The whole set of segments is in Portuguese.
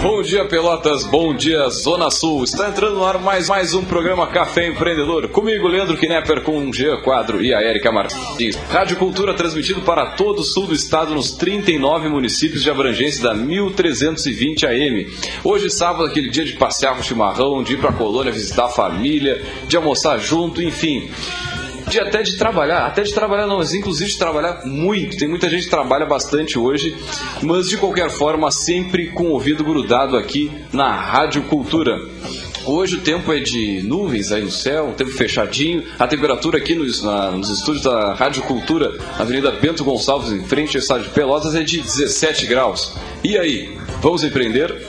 Bom dia, Pelotas. Bom dia, Zona Sul. Está entrando no ar mais um programa Café Empreendedor. Comigo, Leandro Knepper, com o Jean Quadro e a Erika Martins. Rádio Cultura transmitido para todo o sul do estado, nos 39 municípios de abrangência da 1320 AM. Hoje, sábado, aquele dia de passear com chimarrão, de ir para a colônia visitar a família, de almoçar junto, enfim... Inclusive de trabalhar muito. Tem muita gente que trabalha bastante hoje, mas de qualquer forma sempre com o ouvido grudado aqui na Rádio Cultura. Hoje o tempo é de nuvens aí no céu, um tempo fechadinho. A temperatura aqui nos estúdios da Rádio Cultura, Avenida Bento Gonçalves, em frente ao estádio de Pelotas, é de 17 graus. E aí, vamos empreender?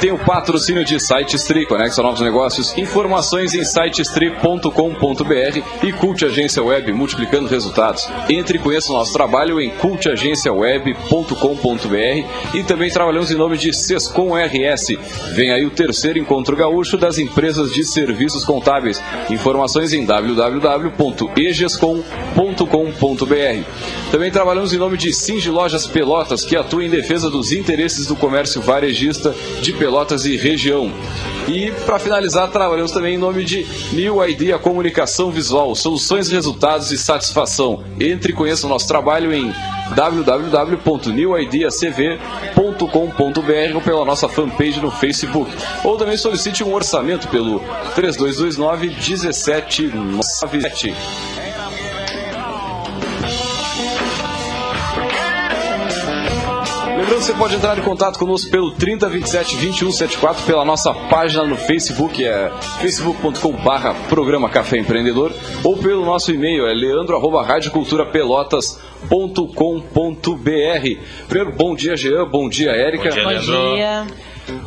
Tem o patrocínio de SiteStri, Conexa Novos Negócios, informações em sitestri.com.br e Cult Agência Web, multiplicando resultados. Entre e conheça o nosso trabalho em cultagenciaweb.com.br e também trabalhamos em nome de Sescon RS. Vem aí o terceiro encontro gaúcho das empresas de serviços contábeis. Informações em www.egescom.com.br. Também trabalhamos em nome de Singe Lojas Pelotas, que atua em defesa dos interesses do comércio varejista de Pelotas e região. E para finalizar, trabalhamos também em nome de New Idea Comunicação Visual, soluções, resultados e satisfação. Entre e conheça o nosso trabalho em www.newideacv.com.br ou pela nossa fanpage no Facebook. Ou também solicite um orçamento pelo 3229-1797. Você pode entrar em contato conosco pelo 3027-2174, pela nossa página no Facebook, é facebook.com/programa Café Empreendedor, ou pelo nosso e-mail, é leandro@radioculturapelotas.com.br. Primeiro, bom dia, Jean, bom dia, Érica. Bom dia, Leandro. Bom dia.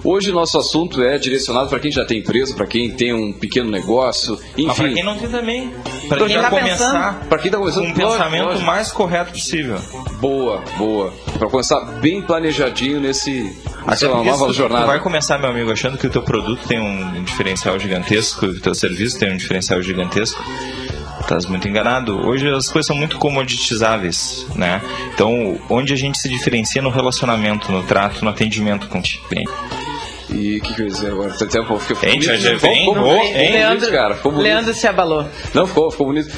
Hoje nosso assunto é direcionado para quem já tem empresa, para quem tem um pequeno negócio, enfim. Mas para quem não tem também, para quem está começando, para quem está começando, um pensamento mais correto possível. Boa. Para começar bem planejadinho nesse, sei lá, uma nova jornada. Tu vai começar, meu amigo, achando que o teu produto tem um diferencial gigantesco, o teu serviço tem um diferencial gigantesco. Estás muito enganado. Hoje as coisas são muito comoditizáveis, né? Então, onde a gente se diferencia no relacionamento, no trato, no atendimento com o cliente. E o que eu ia dizer agora? Até um pouco ficou bonito. Leandro, cara, ficou bonito. Leandro se abalou. Não, ficou bonito.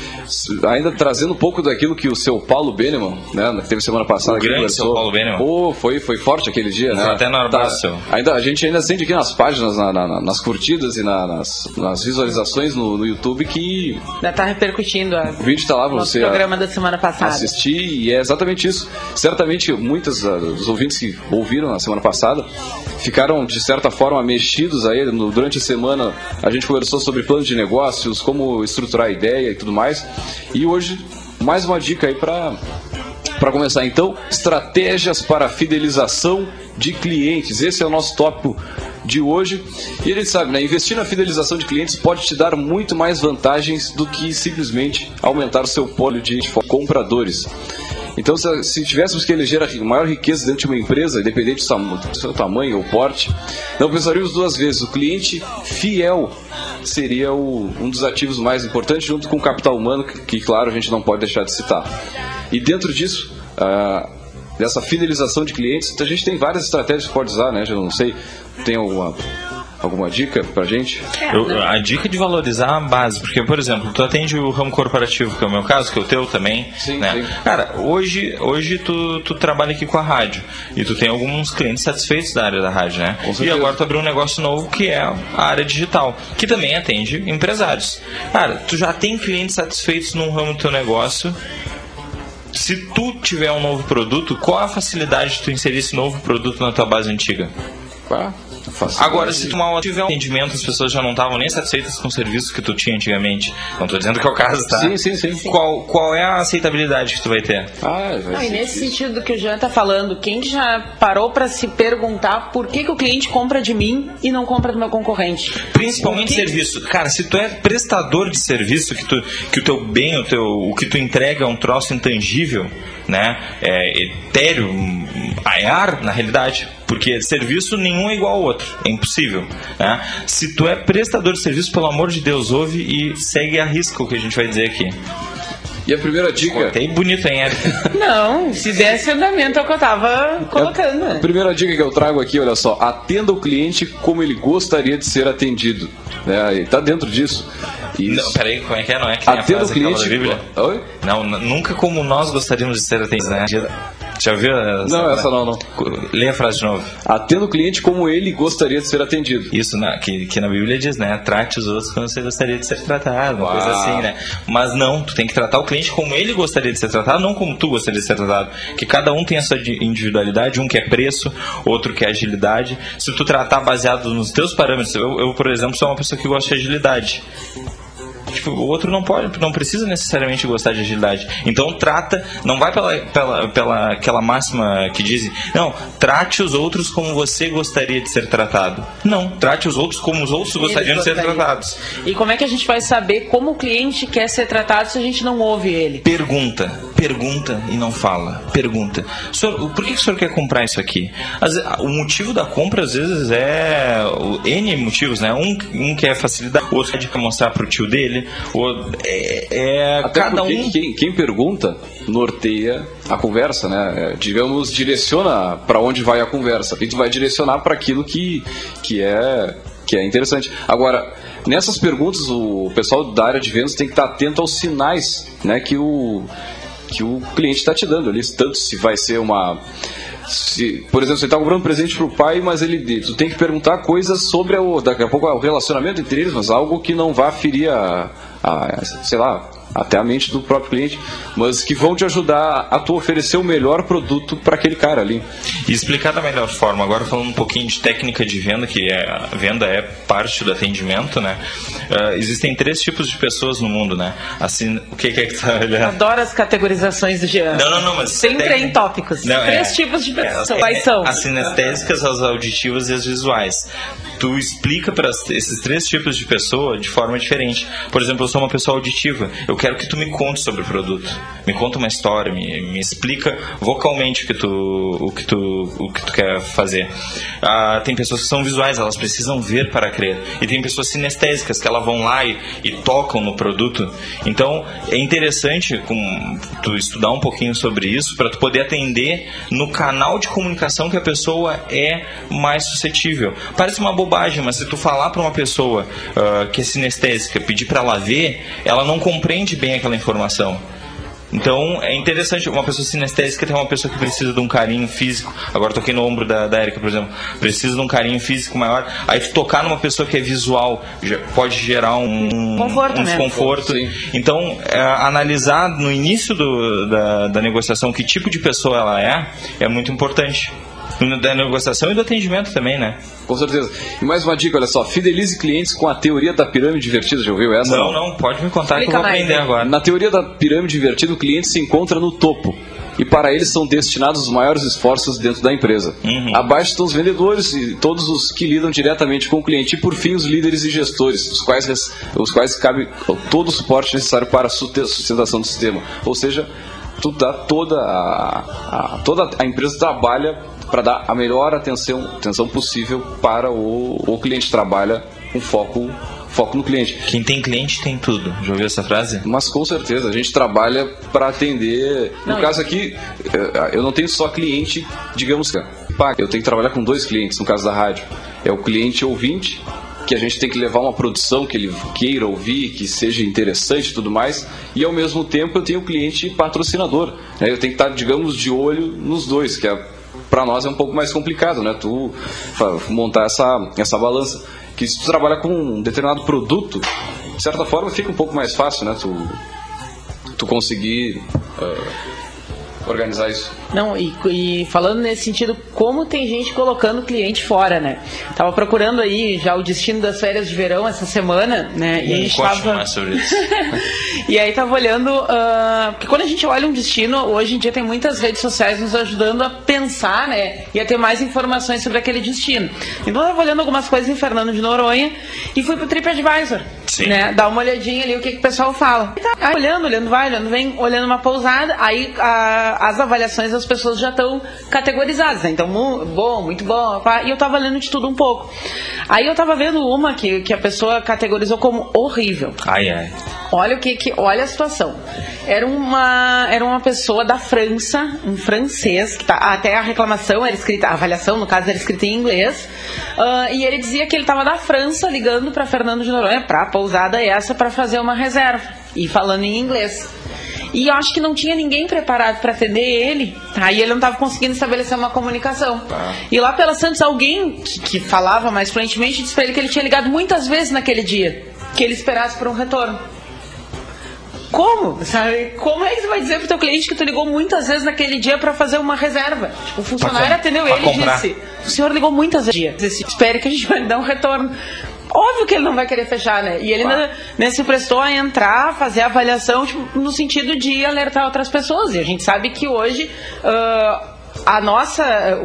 Ainda trazendo um pouco daquilo que o seu Paulo Benemann, né, que teve semana passada. O grande conversou. Seu Paulo Benemann. Pô, foi forte aquele dia, né? Até na abraço. A gente ainda sente aqui nas páginas, nas curtidas e nas visualizações no YouTube que... Já tá repercutindo. O vídeo tá lá pra você. O programa da semana passada. Assistir, e é exatamente isso. Certamente, muitos dos ouvintes que ouviram na semana passada ficaram, de certa forma, mexidos aí. Durante a semana a gente conversou sobre plano de negócios, como estruturar a ideia e tudo mais. E hoje, mais uma dica aí para começar. Então, estratégias para fidelização de clientes. Esse é o nosso tópico de hoje. E a gente sabe, né? Investir na fidelização de clientes pode te dar muito mais vantagens do que simplesmente aumentar o seu polo de compradores. Então, se tivéssemos que eleger a maior riqueza dentro de uma empresa, independente do seu tamanho ou porte, não pensaríamos duas vezes. O cliente fiel seria um dos ativos mais importantes, junto com o capital humano, que claro, a gente não pode deixar de citar. E dentro disso, dessa fidelização de clientes, a gente tem várias estratégias que pode usar, né? Eu não sei, tem alguma dica pra gente? A dica de valorizar a base, porque, por exemplo, tu atende o ramo corporativo, que é o meu caso, que é o teu também, sim, né? Sim. Cara, hoje tu trabalha aqui com a rádio e tu tem alguns clientes satisfeitos da área da rádio, né? E agora tu abriu um negócio novo que é a área digital, que também atende empresários. Cara, tu já tem clientes satisfeitos num ramo do teu negócio. Se tu tiver um novo produto, qual a facilidade de tu inserir esse novo produto na tua base antiga? Ah, Faço. Agora, se tu mal tiver um atendimento, as pessoas já não estavam nem satisfeitas com o serviço que tu tinha antigamente. Não estou dizendo que é o caso, tá? Sim. Qual é a aceitabilidade que tu vai ter? E nesse sentido do que o Jean está falando, quem já parou para se perguntar por que o cliente compra de mim e não compra do meu concorrente? Principalmente serviço. Cara, se tu é prestador de serviço, que o teu bem, o que tu entrega é um troço intangível, né? É etéreo, ar, na realidade, porque serviço nenhum é igual ao outro, é impossível, né? Se tu é prestador de serviço, pelo amor de Deus, ouve e segue a risca o que a gente vai dizer aqui. E a primeira dica... Tem bonito, hein, Erika? Não, se desse andamento é o que eu tava colocando. A primeira dica que eu trago aqui, olha só, atenda o cliente como ele gostaria de ser atendido. Ele tá dentro disso. Não, peraí, como é que é? Não é que nem a frase que tava na Bíblia? Oi? Não, nunca como nós gostaríamos de ser atendidos, né? Já viu? Não, essa não. Leia a frase de novo. Atenda o cliente como ele gostaria de ser atendido. Isso, que na Bíblia diz, né? Trate os outros como você gostaria de ser tratado, uma coisa assim, né? Mas não, tu tem que tratar o cliente como ele gostaria de ser tratado, não como tu gostaria de ser tratado. Porque cada um tem a sua individualidade, um quer preço, outro quer agilidade. Se tu tratar baseado nos teus parâmetros, eu por exemplo, sou uma pessoa que gosta de agilidade. Tipo, o outro não precisa necessariamente gostar de agilidade. Então trata, não vai pela aquela máxima que diz, não, trate os outros como você gostaria de ser tratado. Não, trate os outros como os outros gostariam de ser tratados. E como é que a gente vai saber como o cliente quer ser tratado se a gente não ouve ele? Pergunta e não fala. Pergunta. Senhor, por que o senhor quer comprar isso aqui? O motivo da compra, às vezes, é N motivos, né? Um quer facilitar, o outro quer mostrar pro tio dele. Até cada um. Quem pergunta norteia a conversa, né? Digamos, direciona para onde vai a conversa. E tu vai direcionar para aquilo que é interessante. Agora, nessas perguntas, o pessoal da área de vendas tem que estar atento aos sinais, né, que o cliente está te dando ali. Tanto se vai ser uma... Se, por exemplo, você está comprando um presente para o pai, mas tu tem que perguntar coisas sobre daqui a pouco o relacionamento entre eles, mas algo que não vá ferir até a mente do próprio cliente, mas que vão te ajudar a tu oferecer o melhor produto para aquele cara ali. E explicar da melhor forma. Agora falando um pouquinho de técnica de venda, que a venda é parte do atendimento, né? Existem 3 tipos de pessoas no mundo, né? Assim, o que é que tá olhando? Eu adoro as categorizações do Jean. Não, mas... Sempre em tópicos. Não, 3 tipos de pessoas. Quais são? As sinestésicas, as auditivas e as visuais. Tu explica para esses 3 tipos de pessoa de forma diferente. Por exemplo, eu sou uma pessoa auditiva. Eu quero que tu me conte sobre o produto, me conta uma história, me explica vocalmente o que tu quer fazer. Tem pessoas que são visuais, elas precisam ver para crer. E tem pessoas sinestésicas, que elas vão lá e tocam no produto. Então é interessante tu estudar um pouquinho sobre isso para tu poder atender no canal de comunicação que a pessoa é mais suscetível. Parece uma bobagem, mas se tu falar para uma pessoa que é sinestésica, pedir para ela ver, ela não compreende bem aquela informação. Então é interessante, uma pessoa sinestésica tem uma pessoa que precisa de um carinho físico. Agora toquei no ombro da Erika, por exemplo, precisa de um carinho físico maior. Aí tocar numa pessoa que é visual pode gerar um desconforto. Então analisar no início da negociação que tipo de pessoa ela é muito importante. Da negociação e do atendimento também, né? Com certeza. E mais uma dica, olha só, fidelize clientes com a teoria da pirâmide invertida. Já ouviu essa? Não, pode me contar. Explica que eu vou aprender agora. Na teoria da pirâmide invertida, o cliente se encontra no topo e para eles são destinados os maiores esforços dentro da empresa. Abaixo estão os vendedores e todos os que lidam diretamente com o cliente. E por fim, os líderes e gestores, os quais cabe todo o suporte necessário para a sustentação do sistema. Ou seja, toda a empresa trabalha para dar a melhor atenção possível para o cliente. Trabalha com foco no cliente. Quem tem cliente tem tudo. Já ouviu essa frase? Mas com certeza, a gente trabalha para atender. No caso aqui, eu não tenho só cliente, digamos que paga. Eu tenho que trabalhar com 2 clientes, no caso da rádio. É o cliente ouvinte, que a gente tem que levar uma produção que ele queira ouvir, que seja interessante e tudo mais, e ao mesmo tempo eu tenho o cliente patrocinador. Eu tenho que estar, digamos, de olho nos dois, que é... Para nós é um pouco mais complicado, né? Tu montar essa balança. Que se tu trabalha com um determinado produto, de certa forma fica um pouco mais fácil, né? Tu conseguir organizar isso. Não, e falando nesse sentido, como tem gente colocando o cliente fora, né? Tava procurando aí já o destino das férias de verão essa semana, né? E a gente tava... E aí tava olhando, porque quando a gente olha um destino, hoje em dia tem muitas redes sociais nos ajudando a pensar, né? E a ter mais informações sobre aquele destino. Então eu tava olhando algumas coisas em Fernando de Noronha e fui pro TripAdvisor, né? Dar uma olhadinha ali o que o pessoal fala. E tá olhando, vai, olhando, vem, olhando uma pousada, aí as avaliações das pessoas já estão categorizadas, né? Então, bom, muito bom, pá. E eu tava lendo de tudo um pouco. Aí eu tava vendo uma que a pessoa categorizou como horrível. Ai, ai. Olha o que olha a situação. Era uma pessoa da França, um francês, que tá, até a reclamação era escrita, a avaliação, no caso, era escrita em inglês, e ele dizia que ele tava da França ligando para Fernando de Noronha, pra pousada essa, para fazer uma reserva, e falando em inglês. E eu acho que não tinha ninguém preparado para atender ele, tá? E ele não estava conseguindo estabelecer uma comunicação. Ah. E lá pela Santos, alguém que falava mais fluentemente disse para ele que ele tinha ligado muitas vezes naquele dia, que ele esperasse por um retorno. Como? Sabe? Como é que você vai dizer pro teu cliente que tu ligou muitas vezes naquele dia para fazer uma reserva? O funcionário atendeu ele e disse: o senhor ligou muitas vezes, espere que a gente vai lhe dar um retorno. Óbvio que ele não vai querer fechar, né? E ele ainda se prestou a entrar, fazer a avaliação, tipo, no sentido de alertar outras pessoas. E a gente sabe que hoje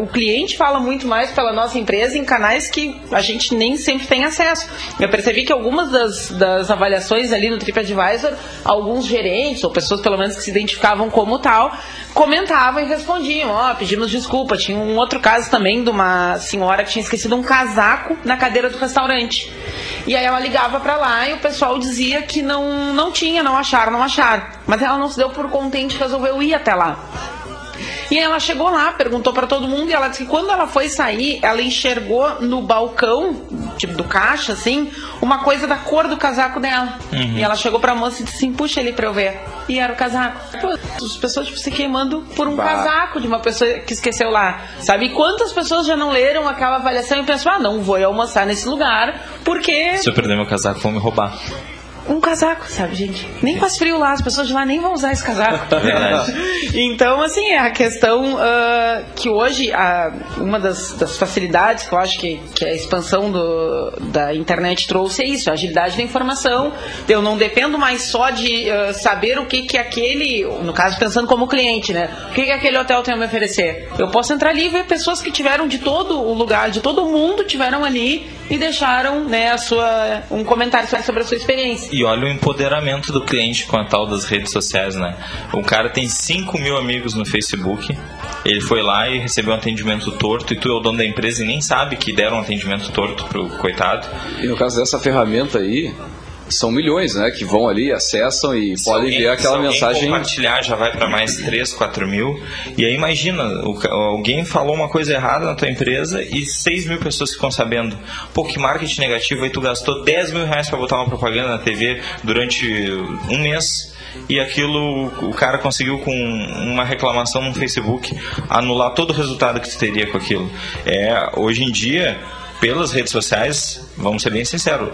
o cliente fala muito mais pela nossa empresa em canais que a gente nem sempre tem acesso. Eu percebi que algumas das avaliações ali no TripAdvisor, alguns gerentes, ou pessoas pelo menos que se identificavam como tal, comentavam e respondiam, pedimos desculpa. Tinha um outro caso também de uma senhora que tinha esquecido um casaco na cadeira do restaurante. E aí ela ligava pra lá e o pessoal dizia que não tinha, não acharam. Mas ela não se deu por contente, resolveu ir até lá. E ela chegou lá, perguntou pra todo mundo, e ela disse que quando ela foi sair, ela enxergou no balcão, tipo do caixa, assim, uma coisa da cor do casaco dela. Uhum. E ela chegou pra moça e disse assim, puxa ele pra eu ver. E era o casaco. Pô, as pessoas tipo, se queimando por um casaco de uma pessoa que esqueceu lá. Sabe? E quantas pessoas já não leram aquela avaliação e pensam, não vou almoçar nesse lugar, porque... se eu perder meu casaco, vão me roubar. Um casaco, sabe, gente? Nem faz frio lá, as pessoas de lá nem vão usar esse casaco. Verdade. Então, assim, é a questão que hoje, uma das facilidades que eu acho que a expansão da internet trouxe é isso, a agilidade da informação. Eu não dependo mais só de saber o que aquele, no caso, pensando como cliente, né? O que aquele hotel tem a me oferecer. Eu posso entrar ali e ver pessoas que tiveram de todo o lugar, de todo o mundo, tiveram ali e deixaram, né, um comentário sobre a sua experiência. E olha o empoderamento do cliente com a tal das redes sociais, né? O cara tem 5 mil amigos no Facebook, ele foi lá e recebeu um atendimento torto, e tu é o dono da empresa e nem sabe que deram um atendimento torto pro coitado. E no caso dessa ferramenta aí, são milhões, né, que vão ali, acessam e se podem ver aquela mensagem. Compartilhar já vai para mais 3, 4 mil. E aí imagina, alguém falou uma coisa errada na tua empresa e 6 mil pessoas ficam sabendo. Pô, que marketing negativo, aí tu gastou 10 mil reais para botar uma propaganda na TV durante um mês. E aquilo, o cara conseguiu com uma reclamação no Facebook anular todo o resultado que tu teria com aquilo. Hoje em dia... pelas redes sociais, vamos ser bem sinceros,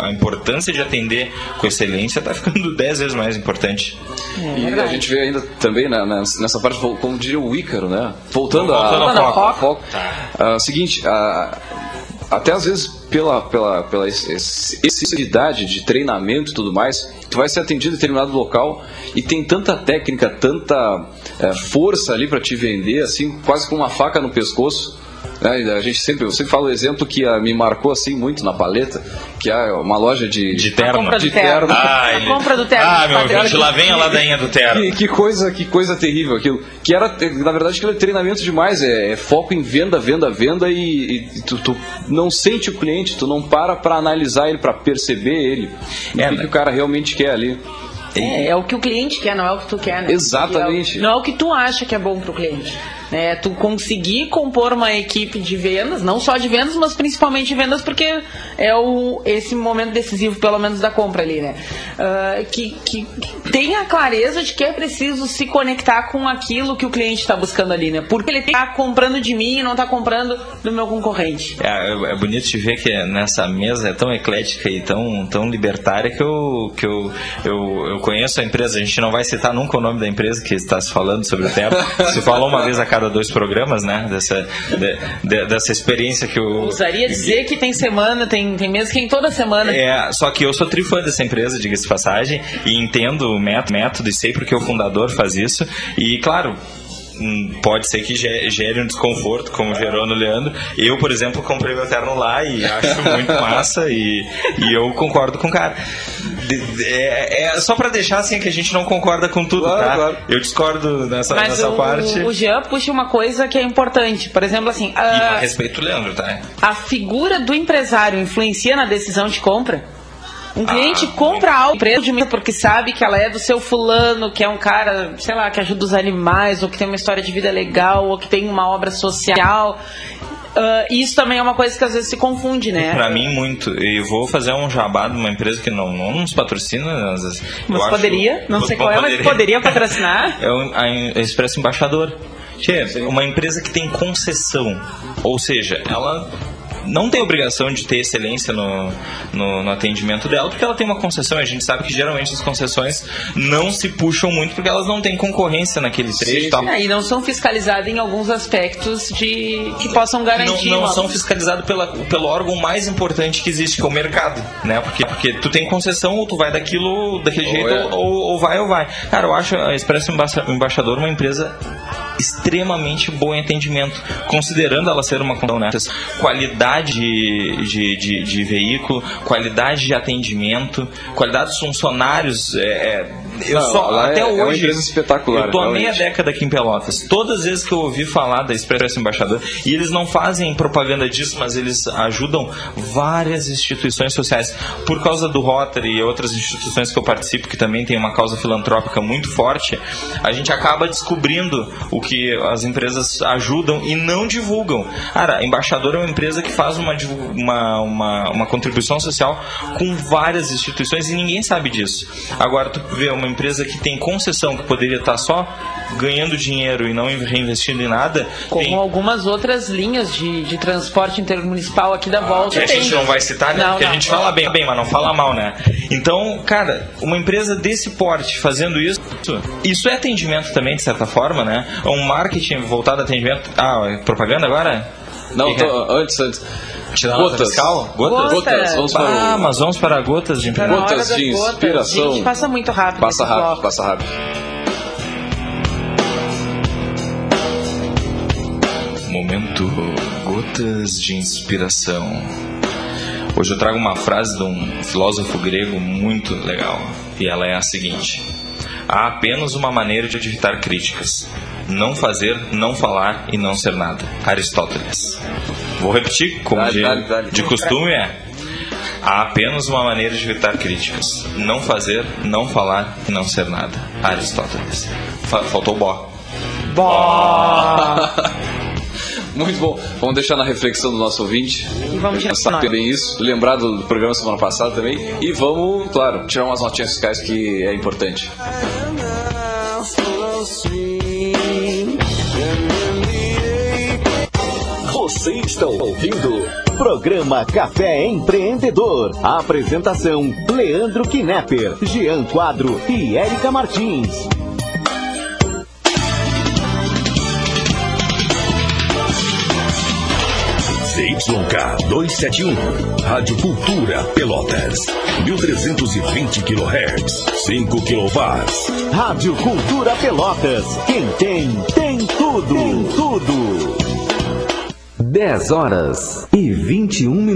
a importância de atender com excelência está ficando 10 vezes mais importante. E a gente vê ainda também nessa parte, como diria o Ícaro, né? Voltando ao foco. Seguinte, até às vezes pela excessividade de treinamento e tudo mais, tu vai ser atendido em determinado local e tem tanta técnica, tanta força ali para te vender, assim, quase com uma faca no pescoço. Eu sempre falo o exemplo que me marcou assim muito na paleta, que é uma loja de terno. A compra do terno. Compra do terno. Ah, meu ouvinte, lá vem a ladainha do terno. Que coisa terrível aquilo. Que era, na verdade, aquilo é treinamento demais. É foco em venda e tu não sente o cliente, tu não para analisar ele, pra perceber ele. O que o cara realmente quer ali. É o que o cliente quer, não é o que tu quer, né? Exatamente. Não é o que tu acha que é bom pro cliente. É, tu conseguir compor uma equipe de vendas, não só de vendas, mas principalmente de vendas, porque é esse momento decisivo, pelo menos, da compra ali, né? Que tenha a clareza de que é preciso se conectar com aquilo que o cliente está buscando ali, né? Porque ele está comprando de mim e não está comprando do meu concorrente. É bonito te ver que nessa mesa é tão eclética e tão libertária que eu conheço a empresa, a gente não vai citar nunca o nome da empresa que está se falando sobre o tema. Se falou uma vez a cada 2 programas, né? Dessa experiência que eu... Ousaria dizer que tem semana, tem mês que tem toda semana. É, só que eu sou trifã dessa empresa, diga-se de passagem, e entendo o método e sei porque o fundador faz isso. E, claro... pode ser que gere um desconforto, como gerou no Leandro. Eu, por exemplo, comprei meu terno lá e acho muito massa e eu concordo com o cara. É só pra deixar assim que a gente não concorda com tudo, claro, tá? Claro. Eu discordo nessa parte. Mas o Jean puxa uma coisa que é importante. Por exemplo, assim... E a respeito do Leandro, tá? A figura do empresário influencia na decisão de compra? Um cliente compra algo porque sabe que ela é do seu fulano, que é um cara, sei lá, que ajuda os animais, ou que tem uma história de vida legal, ou que tem uma obra social. Isso também é uma coisa que às vezes se confunde, né? Pra mim, muito. E vou fazer um jabá de uma empresa que não nos patrocina, às vezes. Mas poderia, não sei qual é, mas poderia patrocinar. É a Expresso Embaixador. Uma empresa que tem concessão. Ou seja, ela... não tem obrigação de ter excelência no atendimento dela, porque ela tem uma concessão, e a gente sabe que geralmente as concessões não se puxam muito porque elas não têm concorrência naquele trecho e tal. E não são fiscalizadas em alguns aspectos que possam garantir. Não são fiscalizadas pelo órgão mais importante que existe, que é o mercado, né? Porque tu tem concessão, ou tu vai daquele jeito, ou vai. Cara, eu acho a Expresso Embaixador uma empresa extremamente boa em atendimento, considerando ela ser uma concessão, né? Qualidade de veículo, qualidade de atendimento, qualidade dos funcionários. Até hoje, é uma empresa espetacular. Eu tô há meia década aqui em Pelotas. Todas as vezes que eu ouvi falar da Expresso Embaixador, e eles não fazem propaganda disso, mas eles ajudam várias instituições sociais por causa do Rotary e outras instituições que eu participo, que também tem uma causa filantrópica muito forte. A gente acaba descobrindo o que as empresas ajudam e não divulgam. Cara, Embaixador é uma empresa que faz uma contribuição social com várias instituições e ninguém sabe disso. Agora, tu vê uma empresa que tem concessão, que poderia estar só ganhando dinheiro e não reinvestindo em nada. Como algumas outras linhas de transporte intermunicipal aqui da volta. Que a gente não vai citar, né? Porque a gente fala bem, mas não fala mal, né? Então, cara, uma empresa desse porte fazendo isso é atendimento também, de certa forma, né? É um marketing voltado a atendimento. É propaganda agora? Não, antes. Gotas. Mas vamos para gotas de inspiração. Gotas de inspiração. Gente, passa muito rápido. Passa rápido. Momento gotas de inspiração. Hoje eu trago uma frase de um filósofo grego muito legal. E ela é a seguinte: há apenas uma maneira de evitar críticas. Não fazer, não falar e não ser nada. Aristóteles. Vou repetir, como de costume é: há apenas uma maneira de evitar críticas. Não fazer, não falar e não ser nada. Aristóteles. Faltou bó. Bó! Muito bom. Vamos deixar na reflexão do nosso ouvinte. E vamos saber bem isso. Lembrar do programa semana passada também. E vamos, claro, tirar umas notinhas fiscais que é importante. Você está ouvindo Programa Café Empreendedor. A apresentação: Leandro Knepper, Jean Quadro e Erika Martins. ZYK 271, Rádio Cultura, Pelotas, 1320 kHz, 5 kW. Rádio Cultura Pelotas, quem tem tudo, tem tudo. 10:21.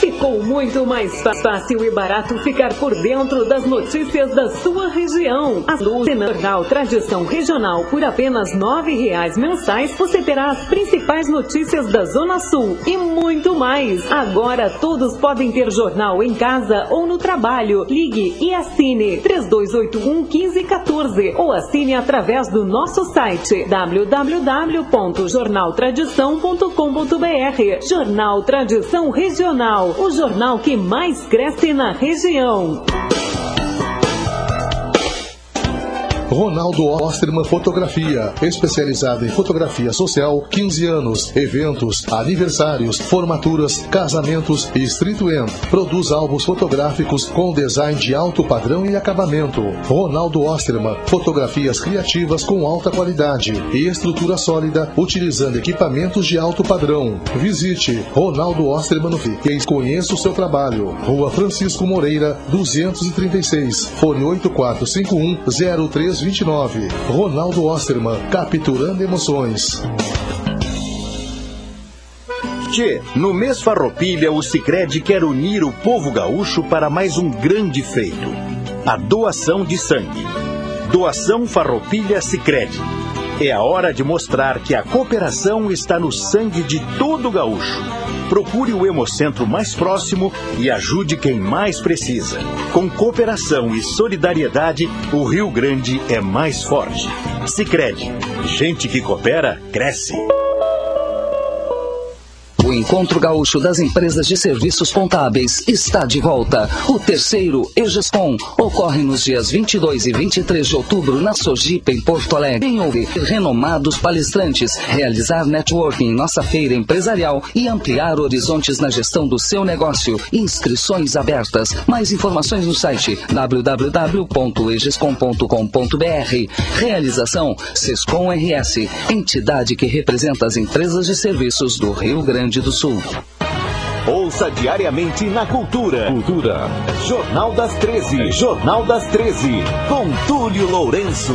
Ficou muito mais fácil e barato ficar por dentro das notícias da sua região. No Jornal Tradição Regional, por apenas R$9 mensais, você terá as principais notícias da Zona Sul e muito mais. Agora todos podem ter jornal em casa ou no trabalho. Ligue e assine 3281-1514 ou assine através do nosso site www.jornaltradição.com.br. Jornal Tradição Regional, o jornal que mais cresce na região. Ronaldo Osterman Fotografia, especializada em fotografia social, 15 anos, eventos, aniversários, formaturas, casamentos e street wear. Produz álbuns fotográficos com design de alto padrão e acabamento. Ronaldo Osterman, fotografias criativas com alta qualidade e estrutura sólida, utilizando equipamentos de alto padrão. Visite Ronaldo Osterman e conheça o seu trabalho. Rua Francisco Moreira, 236, fone 8451-0329. Ronaldo Osterman, capturando emoções. Tchê, no mês Farroupilha, o Sicredi quer unir o povo gaúcho para mais um grande feito: a doação de sangue. Doação Farroupilha Sicredi. É a hora de mostrar que a cooperação está no sangue de todo gaúcho. Procure o Hemocentro mais próximo e ajude quem mais precisa. Com cooperação e solidariedade, o Rio Grande é mais forte. Sicredi. Gente que coopera, cresce. O Encontro Gaúcho das Empresas de Serviços Contábeis está de volta. O terceiro EGESCOM ocorre nos dias 22 e 23 de outubro na Sojipa, em Porto Alegre. Venham ouvir renomados palestrantes, realizar networking em nossa feira empresarial e ampliar horizontes na gestão do seu negócio. Inscrições abertas. Mais informações no site www.egescom.com.br. Realização Sescon RS, entidade que representa as empresas de serviços do Rio Grande do Sul. Ouça diariamente na Cultura. Cultura. Jornal das 13. Jornal das 13. Com Túlio Lourenço.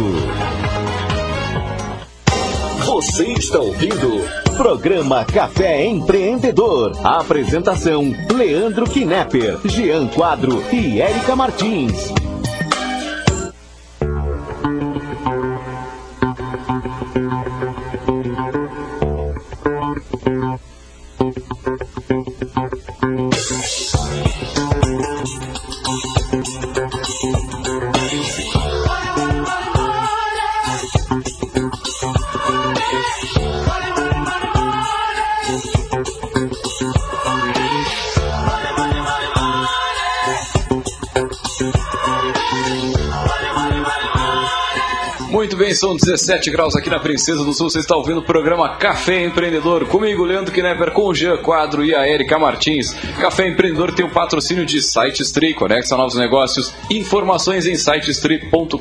Você está ouvindo programa Café Empreendedor. A apresentação: Leandro Knepper, Jean Quadro e Erika Martins. São 17 graus aqui na Princesa do Sul. Você está ouvindo o programa Café Empreendedor. Comigo, Leandro Knepper, com o Jean Quadro e a Erika Martins. Café Empreendedor tem o patrocínio de SiteStri, Conecta Novos Negócios. Informações em SiteStri.com.br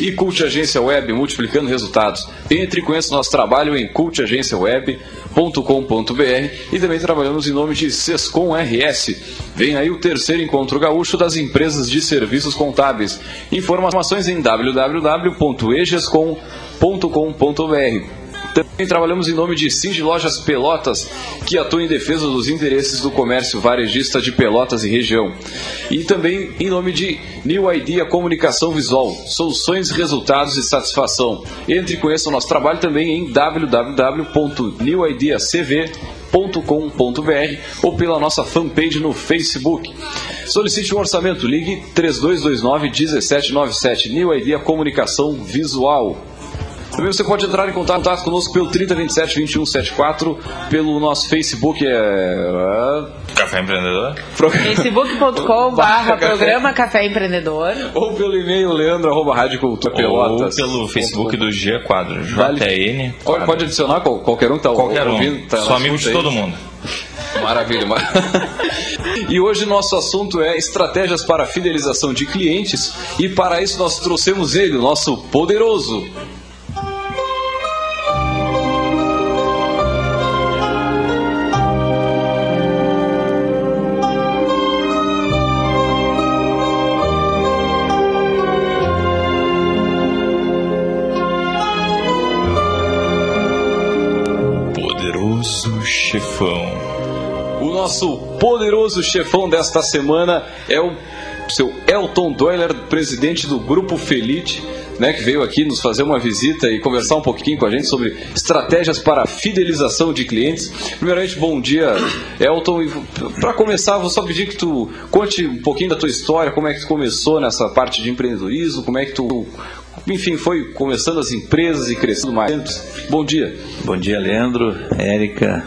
e Cult Agência Web, multiplicando resultados. Entre e conheça o nosso trabalho em cultagenciaweb.com.br e também trabalhamos em nome de Sescon RS. Vem aí o terceiro Encontro Gaúcho das Empresas de Serviços Contábeis. Informações em www.egescom.com.br. Também trabalhamos em nome de Singe Lojas Pelotas, que atua em defesa dos interesses do comércio varejista de Pelotas e região. E também em nome de New Idea Comunicação Visual, soluções, resultados e satisfação. Entre e conheça o nosso trabalho também em www.newideacv.com.br ou pela nossa fanpage no Facebook. Solicite um orçamento, ligue 3229-1797, New Idea Comunicação Visual. Também você pode entrar em contato conosco pelo 3027-2174, pelo nosso Facebook, Café Empreendedor. Facebook.com/programa Café Empreendedor. Ou pelo e-mail leandro@radioculturapelotas. Ou pelo Facebook do G Quadro, JN. Pode adicionar qualquer um que está ouvindo. Tá, sou amigo de todo mundo. Maravilha, E hoje nosso assunto é estratégias para fidelização de clientes. E para isso nós trouxemos ele, o nosso poderoso chefão. O nosso poderoso chefão desta semana é o seu Elton Doyler, presidente do Grupo Felite, né, que veio aqui nos fazer uma visita e conversar um pouquinho com a gente sobre estratégias para fidelização de clientes. Primeiramente, bom dia, Elton. Para começar, vou só pedir que tu conte um pouquinho da tua história, como é que tu começou nessa parte de empreendedorismo, como é que tu, enfim, foi começando as empresas e crescendo mais. Bom dia. Bom dia, Leandro, Erika,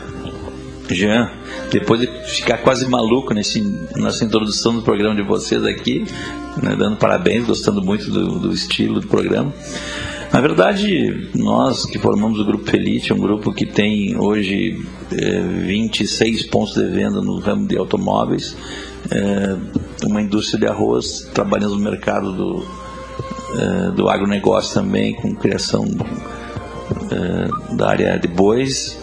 Jean. Depois de ficar quase maluco nessa introdução do programa de vocês aqui, né, dando parabéns, gostando muito do estilo do programa. Na verdade, nós que formamos o Grupo Felite, um grupo que tem hoje 26 pontos de venda no ramo de automóveis, uma indústria de arroz, trabalhando no mercado do agronegócio também, com criação da área de bois,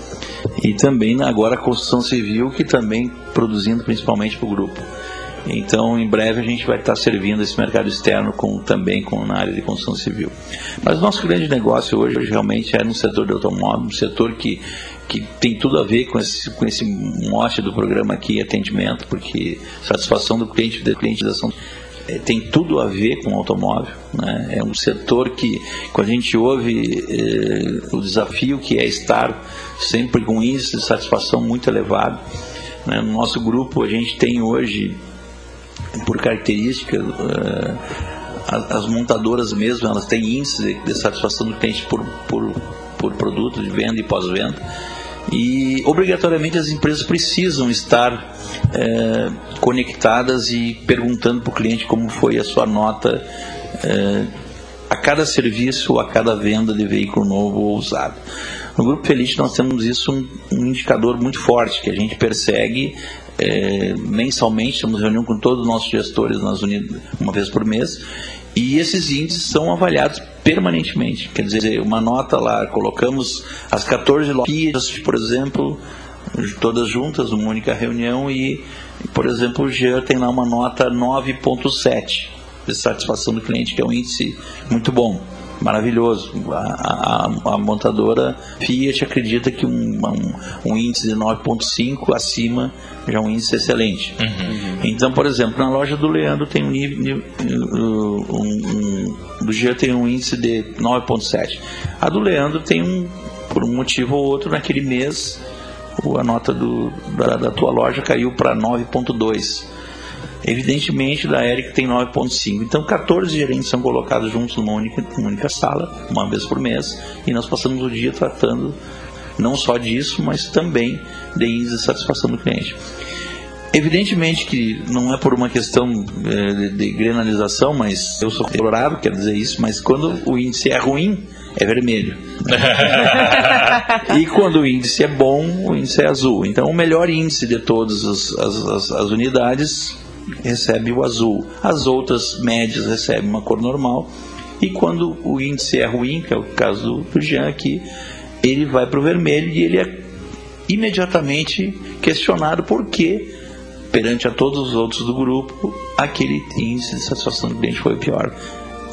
e também agora a construção civil, que também produzindo principalmente para o grupo. Então, em breve, a gente vai estar servindo esse mercado externo também na área de construção civil. Mas o nosso grande negócio hoje realmente é no setor de automóvel, um setor que tem tudo a ver com esse mote do programa aqui, atendimento, porque satisfação do cliente, da clientização, tem tudo a ver com o automóvel, né? É um setor que, quando a gente ouve o desafio que é estar sempre com índice de satisfação muito elevado, né? No nosso grupo, a gente tem hoje, por característica, as montadoras mesmo, elas têm índice de satisfação do cliente por produto de venda e pós-venda, e obrigatoriamente as empresas precisam estar conectadas e perguntando para o cliente como foi a sua nota a cada serviço, a cada venda de veículo novo ou usado. No Grupo Felite nós temos isso um indicador muito forte que a gente persegue. Mensalmente, temos reunião com todos os nossos gestores uma vez por mês, e esses índices são avaliados permanentemente. Quer dizer, uma nota lá, colocamos as 14 lojas, por exemplo, todas juntas, uma única reunião, e, por exemplo, o Jean tem lá uma nota 9.7 de satisfação do cliente, que é um índice muito bom, maravilhoso. A montadora Fiat acredita que um índice de 9.5 acima já é um índice excelente. Uhum. Então, por exemplo, na loja do Leandro tem do Jean tem um índice de 9.7. A do Leandro tem por um motivo ou outro, naquele mês a nota da tua loja caiu para 9.2. Evidentemente, da Erika tem 9.5. Então, 14 gerentes são colocados juntos numa única sala, uma vez por mês, e nós passamos o dia tratando não só disso, mas também de índice de satisfação do cliente. Evidentemente que não é por uma questão de grenalização, mas eu sou colorado, quero dizer isso, mas quando o índice é ruim, é vermelho. E quando o índice é bom, o índice é azul. Então, o melhor índice de todas as unidades recebe o azul, as outras médias recebem uma cor normal, e quando o índice é ruim, que é o caso do Jean aqui, ele vai para o vermelho, e ele é imediatamente questionado porque, perante a todos os outros do grupo, aquele índice de satisfação do cliente foi o pior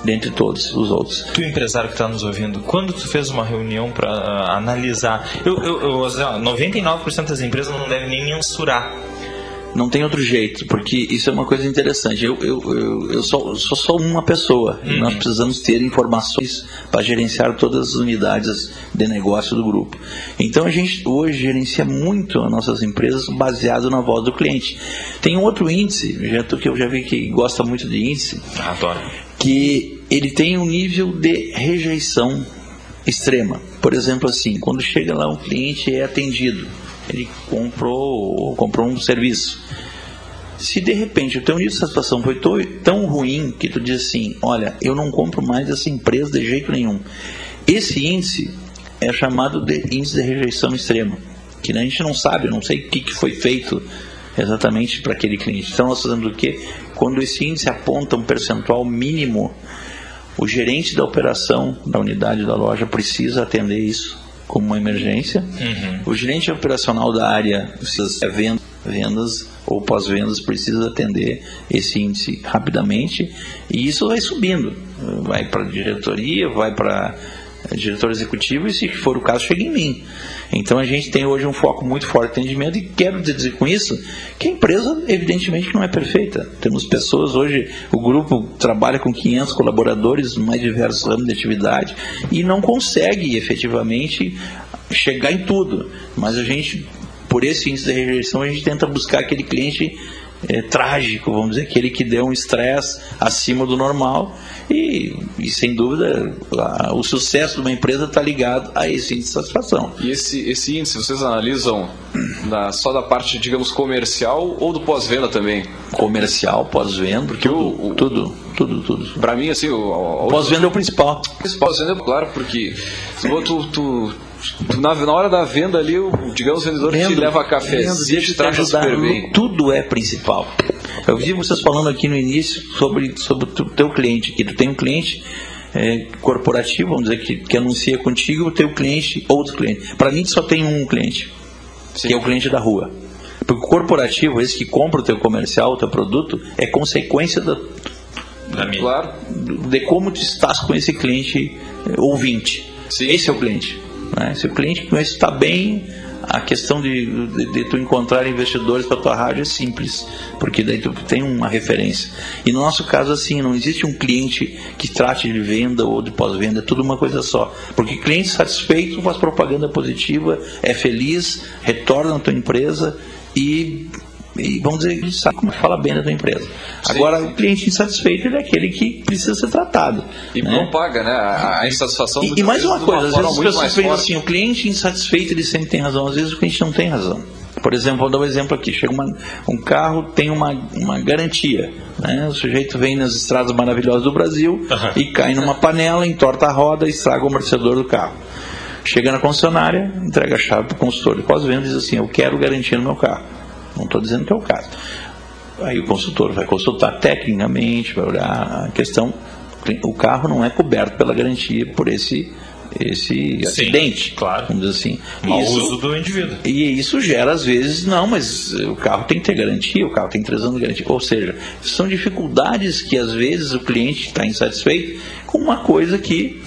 dentre todos os outros. Tu, empresário que está nos ouvindo, quando tu fez uma reunião para analisar, 99% das empresas não devem nem mensurar. Não tem outro jeito, porque isso é uma coisa interessante. Eu sou só uma pessoa. E nós precisamos ter informações para gerenciar todas as unidades de negócio do grupo. Então, a gente hoje gerencia muito as nossas empresas baseado na voz do cliente. Tem outro índice, que eu já vi que gosta muito de índice. Adoro. Que ele tem um nível de rejeição extrema. Por exemplo, assim, quando chega lá um cliente é atendido. Ele comprou um serviço. Se de repente o teu nível de satisfação foi tão ruim que tu diz assim, olha, eu não compro mais essa empresa de jeito nenhum. Esse índice é chamado de índice de rejeição extrema, que a gente não sabe, não sei o que foi feito exatamente para aquele cliente. Então nós fazemos o quê? Quando esse índice aponta um percentual mínimo, o gerente da operação da unidade da loja precisa atender isso como uma emergência. Uhum. O gerente operacional da área, vendas ou pós-vendas, precisa atender esse índice rapidamente, e isso vai subindo, vai para a diretoria, vai para diretor executivo, e se for o caso chega em mim. Então a gente tem hoje um foco muito forte em atendimento, e quero dizer com isso que a empresa evidentemente não é perfeita. Temos pessoas hoje, o grupo trabalha com 500 colaboradores mais diversos ramos de atividade, e não consegue efetivamente chegar em tudo, mas a gente, por esse índice de rejeição, a gente tenta buscar aquele cliente trágico, vamos dizer, aquele que deu um estresse acima do normal, E sem dúvida, o sucesso de uma empresa está ligado a esse índice de satisfação. E esse índice, vocês analisam só da parte, digamos, comercial ou do pós-venda também? Comercial, pós-venda, porque tudo. Para mim, assim, o pós-venda é o principal. Pós-venda é claro, porque na hora da venda ali, digamos, o vendedor te leva a cafezinho, te trata super bem. Tudo é principal. Eu vi vocês falando aqui no início sobre o teu cliente aqui. Tu tem um cliente corporativo, vamos dizer, que anuncia contigo, o teu cliente, outro cliente. Para mim, só tem um cliente, Sim. que é o cliente da rua. Porque o corporativo, esse que compra o teu comercial, o teu produto, é consequência claro. De como tu estás com esse cliente ouvinte. Sim. Esse é o cliente. Né? Se o cliente está bem, a questão de tu encontrar investidores para tua rádio é simples, porque daí tu tem uma referência. E no nosso caso, assim, não existe um cliente que trate de venda ou de pós-venda, é tudo uma coisa só. Porque cliente satisfeito faz propaganda positiva, é feliz, retorna à tua empresa e vamos dizer, ele sabe como fala bem da tua empresa. Agora, sim. O cliente insatisfeito é aquele que precisa ser tratado. E né? Não paga, né? A insatisfação... E mais uma coisa, às vezes as pessoas pensam assim, o cliente insatisfeito ele sempre tem razão, às vezes o cliente não tem razão. Por exemplo, vou dar um exemplo aqui, chega um carro, tem uma garantia, né? O sujeito vem nas estradas maravilhosas do Brasil e cai numa panela, entorta a roda e estraga o amortecedor do carro. Chega na concessionária, entrega a chave para o consultor de pós-venda e diz assim, eu quero garantia no meu carro. Não estou dizendo que é o caso. Aí o consultor vai consultar tecnicamente, vai olhar a questão. O carro não é coberto pela garantia por esse Sim, acidente, claro. Vamos dizer assim. Mau uso do indivíduo. E isso gera, às vezes, não, mas o carro tem que ter garantia, o carro tem 3 anos de garantia. Ou seja, são dificuldades que, às vezes, o cliente está insatisfeito com uma coisa que,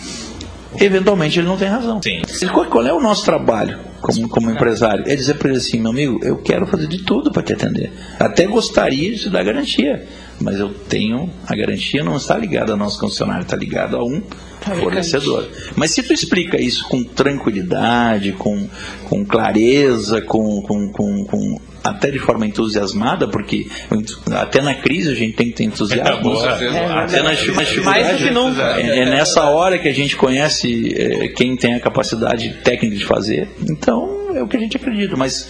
eventualmente, ele não tem razão. Sim. Qual é o nosso trabalho? Como empresário, é dizer para ele assim, meu amigo, eu quero fazer de tudo para te atender. Até gostaria de te dar garantia, mas eu tenho, a garantia não está ligada ao nosso concessionário, está ligada a um fornecedor. Mas se tu explica isso com tranquilidade, com clareza, com até de forma entusiasmada, porque até na crise a gente tem que ter entusiasmo. Até na dificuldade. Mais do que nunca. É nessa hora que a gente conhece quem tem a capacidade técnica de fazer. Então, é o que a gente acredita, mas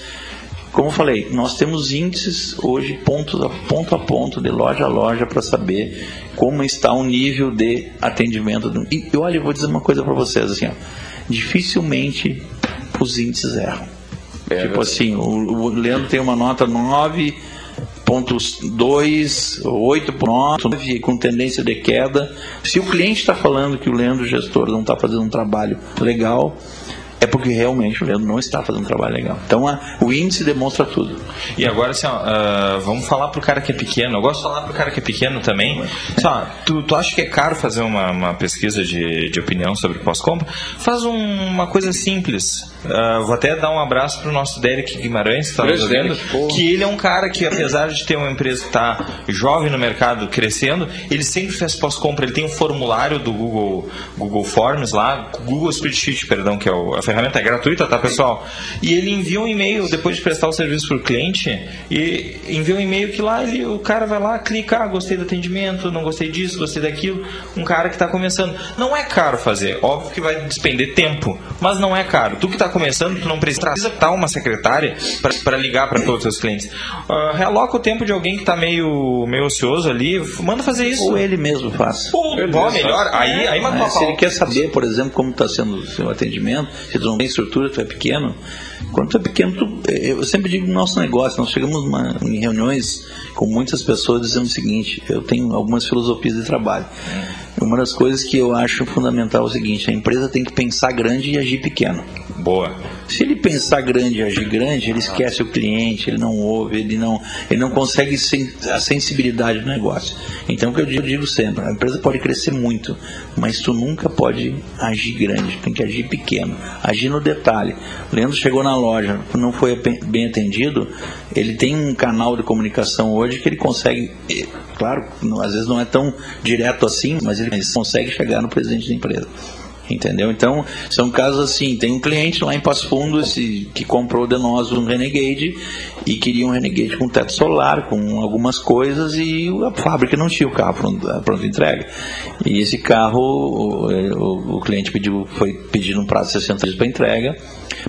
como eu falei, nós temos índices hoje, ponto a ponto, de loja a loja, para saber como está o nível de atendimento. E olha, eu vou dizer uma coisa para vocês, assim, ó, dificilmente os índices erram. Tipo assim, o Leandro tem uma nota 9.2, 8.9, com tendência de queda. Se o cliente está falando que o Leandro, o gestor, não está fazendo um trabalho legal, é porque realmente o Leandro não está fazendo um trabalho legal. Então o índice demonstra tudo. E agora assim, ó, vamos falar pro cara que é pequeno. Eu gosto de falar pro cara que é pequeno também. Só, tu acha que é caro fazer uma pesquisa de opinião sobre pós-compra? Faz uma coisa simples. Vou até dar um abraço pro nosso Derek Guimarães, que tá nos vendo, que ele é um cara que, apesar de ter uma empresa que tá jovem no mercado, crescendo, ele sempre fez pós-compra. Ele tem um formulário do Google Forms lá, Google Spreadsheet, perdão, que é a ferramenta é gratuita, tá, pessoal? E ele envia um e-mail, depois de prestar o serviço pro cliente, e envia um e-mail que lá o cara vai lá, clica, gostei do atendimento, não gostei disso, gostei daquilo. Um cara que tá começando. Não é caro fazer, óbvio que vai despender tempo, mas não é caro. Tu que tá começando, tu não precisa estar uma secretária para ligar para todos os seus clientes. Realoca o tempo de alguém que tá meio ocioso ali, manda fazer isso. Ou ele mesmo faz. Ou melhor, aí manda uma pauta. Se ele quer saber, por exemplo, como tá sendo o seu atendimento, tu não tem estrutura, tu é pequeno. Quando tu é pequeno, eu sempre digo no nosso negócio, nós chegamos em reuniões com muitas pessoas dizendo o seguinte, eu tenho algumas filosofias de trabalho. Uma das coisas que eu acho fundamental é o seguinte, a empresa tem que pensar grande e agir pequeno. Boa. Se ele pensar grande e agir grande, ele esquece o cliente, ele não ouve, ele não consegue a sensibilidade do negócio. Então, o que eu digo sempre, a empresa pode crescer muito, mas tu nunca pode agir grande, tem que agir pequeno, agir no detalhe. O Leandro chegou na loja, não foi bem atendido, ele tem um canal de comunicação hoje que ele consegue, claro, às vezes não é tão direto assim, mas ele consegue chegar no presidente da empresa. entendeu? Então, são casos assim, tem um cliente lá em Passo Fundo que comprou de nós um Renegade e queria um Renegade com teto solar, com algumas coisas, e a fábrica não tinha o carro pronto entrega. E esse carro, o cliente foi pedindo um prazo de 60 dias para entrega,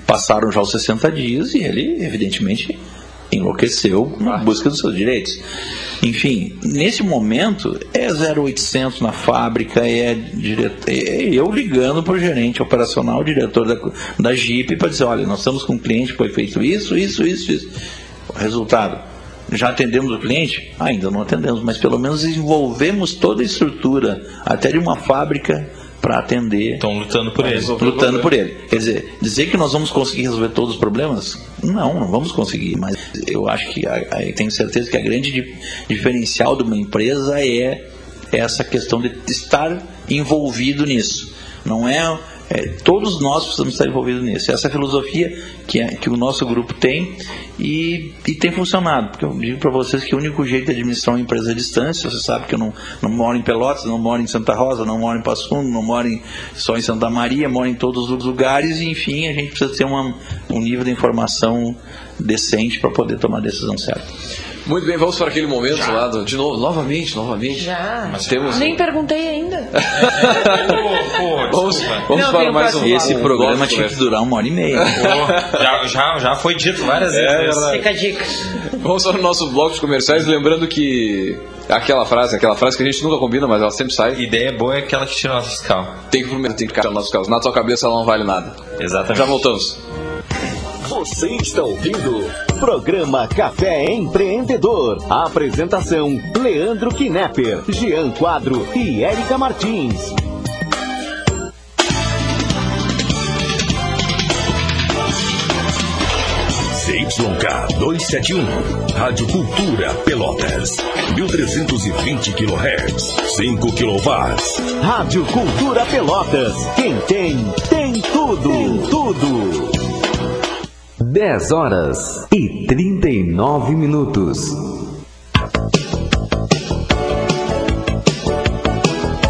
passaram já os 60 dias e ele, evidentemente, enlouqueceu na busca dos seus direitos. Enfim, nesse momento é 0800 na fábrica, eu ligando para o gerente operacional, o diretor da Jeep, para dizer: olha, nós estamos com um cliente que foi feito isso. Resultado: já atendemos o cliente? Ainda não atendemos, mas pelo menos desenvolvemos toda a estrutura, até de uma fábrica, para atender. Estão lutando por ele. Lutando por ele. Quer dizer, dizer que nós vamos conseguir resolver todos os problemas? Não vamos conseguir. Mas eu acho que, tenho certeza que a grande diferencial de uma empresa é essa questão de estar envolvido nisso. Não é... todos nós precisamos estar envolvidos nisso. Essa é a filosofia que o nosso grupo tem e tem funcionado. Porque eu digo para vocês que o único jeito de administrar uma empresa à distância, você sabe que eu não moro em Pelotas, não moro em Santa Rosa, não moro em Passo Fundo, não moro só em Santa Maria, moro em todos os lugares, e enfim, a gente precisa ter um nível de informação decente para poder tomar a decisão certa. Muito bem, vamos para aquele momento lá de novo, novamente. Já. Mas temos... Nem perguntei ainda. Vamos para mais um. Esse programa tinha que durar 1h30. Já foi dito várias vezes. Fica a dica. Vamos para o nosso bloco de comerciais, lembrando que aquela frase que a gente nunca combina, mas ela sempre sai. Ideia boa é aquela que tira o nosso carro. Tem que tirar o nosso carro. Na tua cabeça ela não vale nada. Exatamente. Já voltamos. Você está ouvindo Programa Café Empreendedor. A apresentação: Leandro Knepper, Jean Quadro e Erika Martins. ZYK 271, Rádio Cultura Pelotas, 1320 kHz, 5 kW. Rádio Cultura Pelotas, quem tem tudo. Tem tudo. 10:39.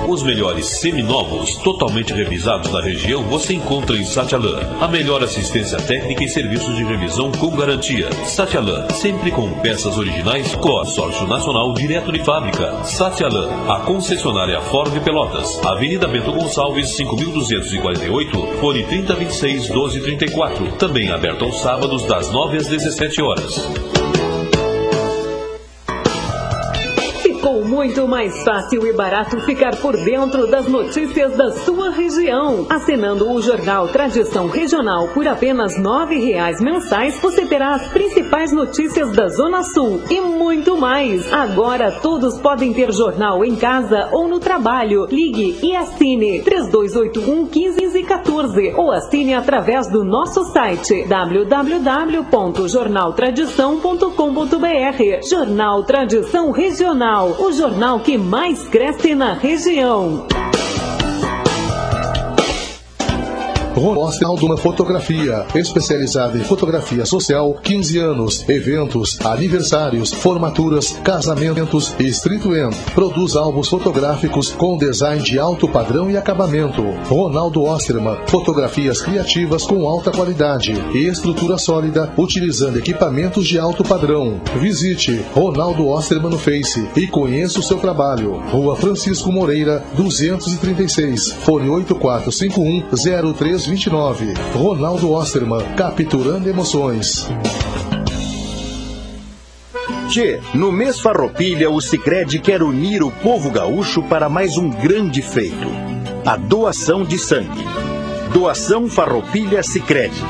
Os melhores seminovos totalmente revisados na região você encontra em Satielan. A melhor assistência técnica e serviços de revisão com garantia. Satielan, sempre com peças originais, consórcio nacional direto de fábrica. Satielan, a concessionária Ford Pelotas, Avenida Bento Gonçalves, 5248, fone 3026-1234. Também aberto aos sábados das 9 às 17 horas. Muito mais fácil e barato ficar por dentro das notícias da sua região. Assinando o Jornal Tradição Regional por apenas R$9 mensais, você terá as principais notícias da Zona Sul e muito mais. Agora todos podem ter jornal em casa ou no trabalho. Ligue e assine 3281-1514 ou assine através do nosso site www.jornaltradição.com.br. Jornal Tradição Regional, o jornal que mais cresce na região. Ronaldo Osterman Fotografia, especializada em fotografia social, 15 anos, eventos, aniversários, formaturas, casamentos e street end. Produz álbuns fotográficos com design de alto padrão e acabamento. Ronaldo Osterman, fotografias criativas com alta qualidade e estrutura sólida, utilizando equipamentos de alto padrão. Visite Ronaldo Osterman no Face e conheça o seu trabalho. Rua Francisco Moreira, 236, fone 8451-0329. Ronaldo Osterman, capturando emoções. Tchê, no mês Farroupilha, o Sicredi quer unir o povo gaúcho para mais um grande feito: a doação de sangue. Doação Farroupilha Sicredi.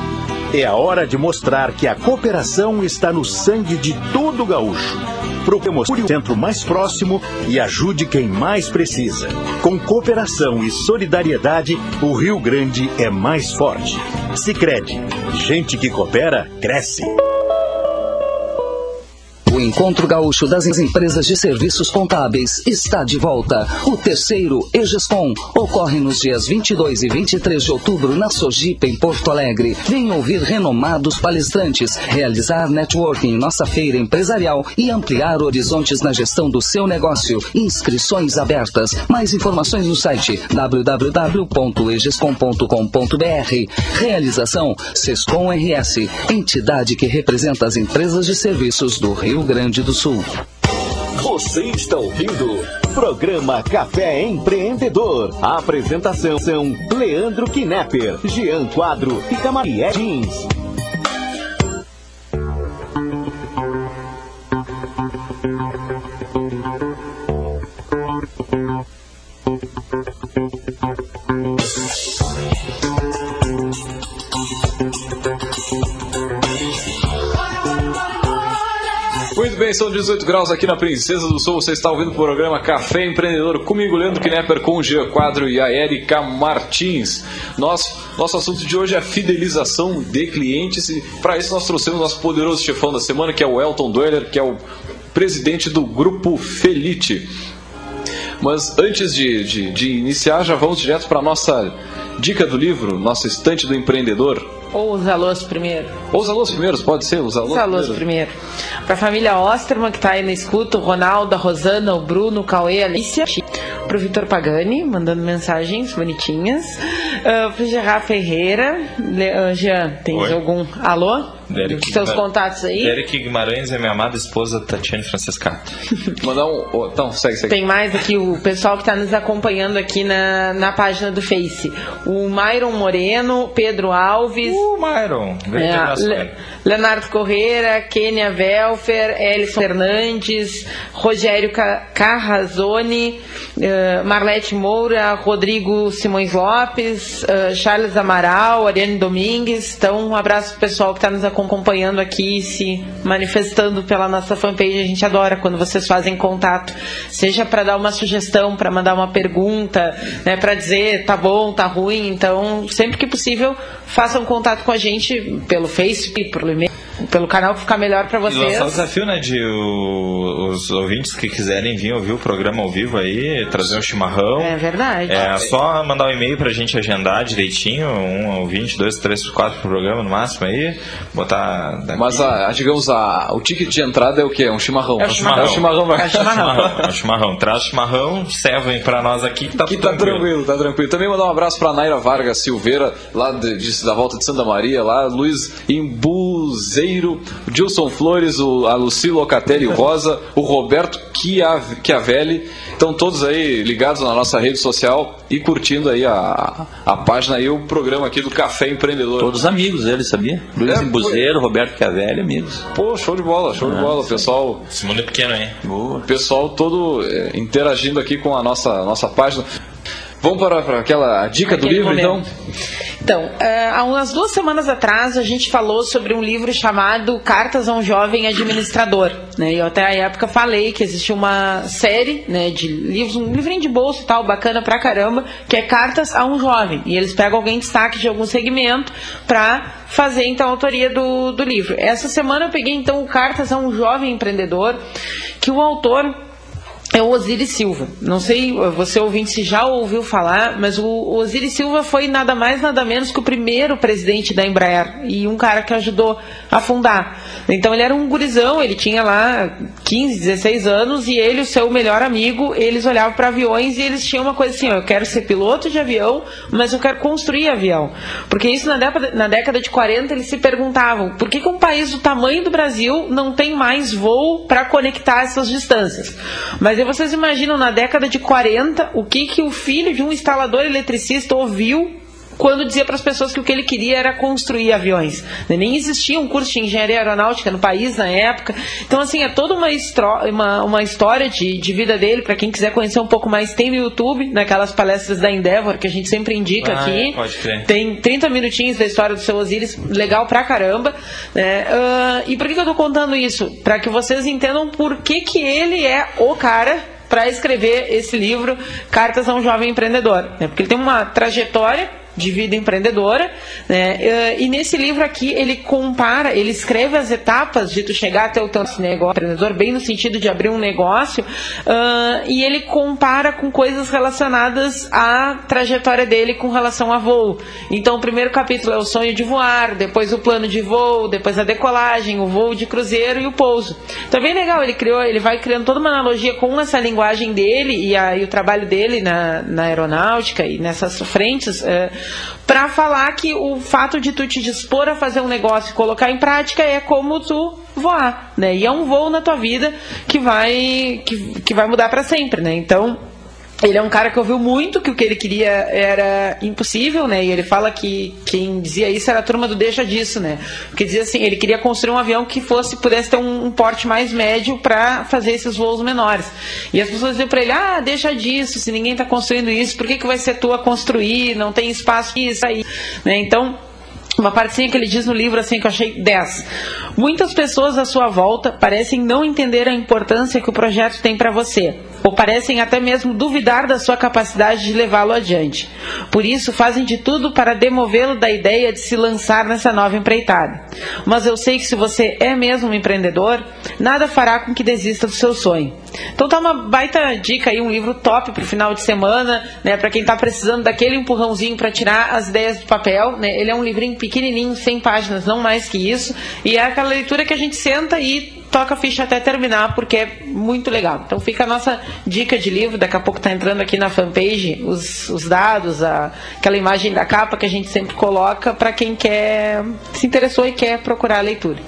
É a hora de mostrar que a cooperação está no sangue de todo gaúcho. Procure o centro mais próximo e ajude quem mais precisa. Com cooperação e solidariedade, o Rio Grande é mais forte. Sicredi, gente que coopera, cresce. O Encontro Gaúcho das Empresas de Serviços Contábeis está de volta. O terceiro EGESCOM ocorre nos dias 22 e 23 de outubro na Sojipa, em Porto Alegre. Venha ouvir renomados palestrantes, realizar networking em nossa feira empresarial e ampliar horizontes na gestão do seu negócio. Inscrições abertas. Mais informações no site www.egescom.com.br. Realização Sescon RS, entidade que representa as empresas de serviços do Rio Grande do Sul. Você está ouvindo Programa Café Empreendedor. A apresentação são Leandro Knepper, Jean Quadro e Camarié Jeans. São 18 graus aqui na Princesa do Sul. Você está ouvindo o programa Café Empreendedor comigo, Leandro Knepper, com o Jean Quadro e a Erika Martins. Nosso assunto de hoje é a fidelização de clientes, e para isso nós trouxemos nosso poderoso chefão da semana, que é o Elton Doyler, que é o presidente do Grupo Felite. Mas antes de iniciar, já vamos direto para a nossa dica do livro, nossa estante do empreendedor. Ou os alôs primeiro. Ou os alôs primeiros, pode ser, os alôs primeiro. Os alôs primeiro. Para a família Osterman, que está aí na escuta, o Ronaldo, a Rosana, o Bruno, o Cauê, a Alicia. Para o Vitor Pagani, mandando mensagens bonitinhas. Para o Gerard Ferreira. Jean, tens Oi. Algum alô? Derek, seus contatos aí? Derek Guimarães é minha amada esposa Tatiane Francescato. Mandar um... Oh, então, segue. Tem mais aqui o pessoal que está nos acompanhando aqui na página do Face. O Myron Moreno, Pedro Alves... Myron! Leonardo Correira, Kênia Velfer, Elison Fernandes, Rogério Carrazone, Marlete Moura, Rodrigo Simões Lopes, Charles Amaral, Ariane Domingues. Então, um abraço pro pessoal que está nos acompanhando aqui, se manifestando pela nossa fanpage. A gente adora quando vocês fazem contato, seja para dar uma sugestão, para mandar uma pergunta, né, para dizer tá bom, tá ruim. Então, sempre que possível, façam contato com a gente pelo Facebook, pelo e-mail, pelo canal que ficar melhor para vocês. E lançar o desafio, né, de os ouvintes que quiserem vir ouvir o programa ao vivo aí, trazer um chimarrão. É verdade. É só mandar um e-mail pra gente agendar direitinho, um ouvinte, 2, 3, 4 pro programa no máximo aí, botar daqui. Mas digamos, o ticket de entrada é o quê? É um chimarrão. É um chimarrão. Traz chimarrão, servem pra nós aqui que tá tudo tranquilo. Tá tranquilo. Também mandar um abraço pra Naira Vargas Silveira, lá da volta de Santa Maria, lá, Luiz Imbuzei, o Gilson Flores, a Luci Locatelli Rosa, o Roberto Chiavelli. Então todos aí ligados na nossa rede social e curtindo aí a página e o programa aqui do Café Empreendedor. Todos amigos eles, sabia? Luiz Embuzeiro, Roberto Chiavelli, amigos. Pô, show de bola, pessoal. Esse mundo é pequeno, hein? Boa. Pessoal todo interagindo aqui com a nossa página. Vamos para aquela dica do livro, momento. Então, há umas 2 semanas atrás, a gente falou sobre um livro chamado Cartas a um Jovem Administrador. Né? Eu até à época falei que existia uma série, né, de livros, um livrinho de bolso e tal, bacana pra caramba, que é Cartas a um Jovem. E eles pegam alguém em destaque de algum segmento para fazer, então, a autoria do livro. Essa semana eu peguei, então, o Cartas a um Jovem Empreendedor, que o autor... é o Osiris Silva. Não sei, você ouvinte, se já ouviu falar, mas o Osiris Silva foi nada mais, nada menos que o primeiro presidente da Embraer e um cara que ajudou a fundar. Então ele era um gurizão, ele tinha lá 15, 16 anos e ele, o seu melhor amigo, eles olhavam para aviões e eles tinham uma coisa assim, ó, eu quero ser piloto de avião, mas eu quero construir avião. Porque isso na década de 40 eles se perguntavam, por que um país do tamanho do Brasil não tem mais voo para conectar essas distâncias? Mas vocês imaginam, na década de 40, o que o filho de um instalador eletricista ouviu quando dizia para as pessoas que o que ele queria era construir aviões. Nem existia um curso de engenharia aeronáutica no país na época. Então, assim, é toda uma história de vida dele. Para quem quiser conhecer um pouco mais, tem no YouTube, naquelas palestras da Endeavor, que a gente sempre indica aqui. Pode crer. Tem 30 minutinhos da história do seu Osiris, legal pra caramba. Né? E por que eu estou contando isso? Para que vocês entendam por que ele é o cara... para escrever esse livro, Cartas a um Jovem Empreendedor. Né? Porque ele tem uma trajetória de vida empreendedora, né? E nesse livro aqui ele compara, ele escreve as etapas de tu chegar até o tanto negócio empreendedor, bem no sentido de abrir um negócio, e ele compara com coisas relacionadas à trajetória dele com relação a voo. Então o primeiro capítulo é o sonho de voar, depois o plano de voo, depois a decolagem, o voo de cruzeiro e o pouso. Então é bem legal, ele vai criando toda uma analogia com essa linguagem dele e o trabalho dele na aeronáutica e nessas frentes, para falar que o fato de tu te dispor a fazer um negócio e colocar em prática é como tu voar, né? E é um voo na tua vida que vai mudar para sempre, né? Então, ele é um cara que ouviu muito que o que ele queria era impossível, né? E ele fala que quem dizia isso era a turma do deixa disso, né? Porque dizia assim, ele queria construir um avião que pudesse ter um porte mais médio para fazer esses voos menores. E as pessoas diziam para ele, deixa disso, se ninguém está construindo isso, por que vai ser tu a construir? Não tem espaço para isso aí, né? Então, uma partezinha que ele diz no livro assim que eu achei 10. Muitas pessoas à sua volta parecem não entender a importância que o projeto tem para você, ou parecem até mesmo duvidar da sua capacidade de levá-lo adiante. Por isso, fazem de tudo para demovê-lo da ideia de se lançar nessa nova empreitada. Mas eu sei que se você é mesmo um empreendedor, nada fará com que desista do seu sonho. Então tá uma baita dica aí, um livro top pro final de semana, né, para quem tá precisando daquele empurrãozinho para tirar as ideias do papel, né? Ele é um livrinho pequenininho, 100 páginas, não mais que isso, e é aquela leitura que a gente senta e toca a ficha até terminar, porque é muito legal. Então fica a nossa dica de livro. Daqui a pouco está entrando aqui na fanpage os dados, aquela imagem da capa que a gente sempre coloca para quem se interessou e quer procurar a leitura.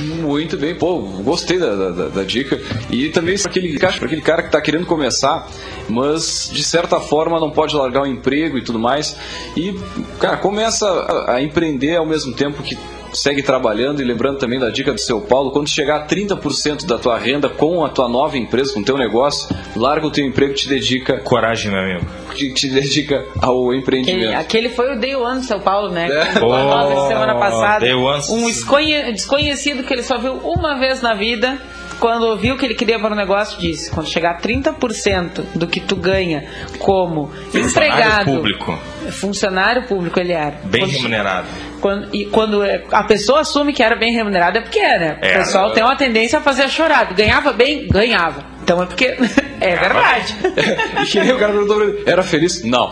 Muito bem, pô, gostei da dica. E também para aquele cara que está querendo começar, mas de certa forma não pode largar o emprego e tudo mais. E, cara, começa a empreender ao mesmo tempo que segue trabalhando, e lembrando também da dica do seu Paulo, quando chegar a 30% da tua renda com a tua nova empresa, com o teu negócio, larga o teu emprego e te dedica... Coragem, meu amigo. Te dedica ao empreendimento. Aquele foi o Day One do São Paulo, né? É. Nós, semana passada. Day One. Um desconhecido que ele só viu uma vez na vida, quando ouviu que ele queria para o negócio, disse, quando chegar a 30% do que tu ganha como empregado... Funcionário público, ele era. Bem remunerado. Quando a pessoa assume que era bem remunerada, é porque era. O pessoal tem uma tendência a fazer chorado. Ganhava bem? Ganhava. Então é porque... É verdade. E que nem o cara perguntou pra ele, era feliz? Não.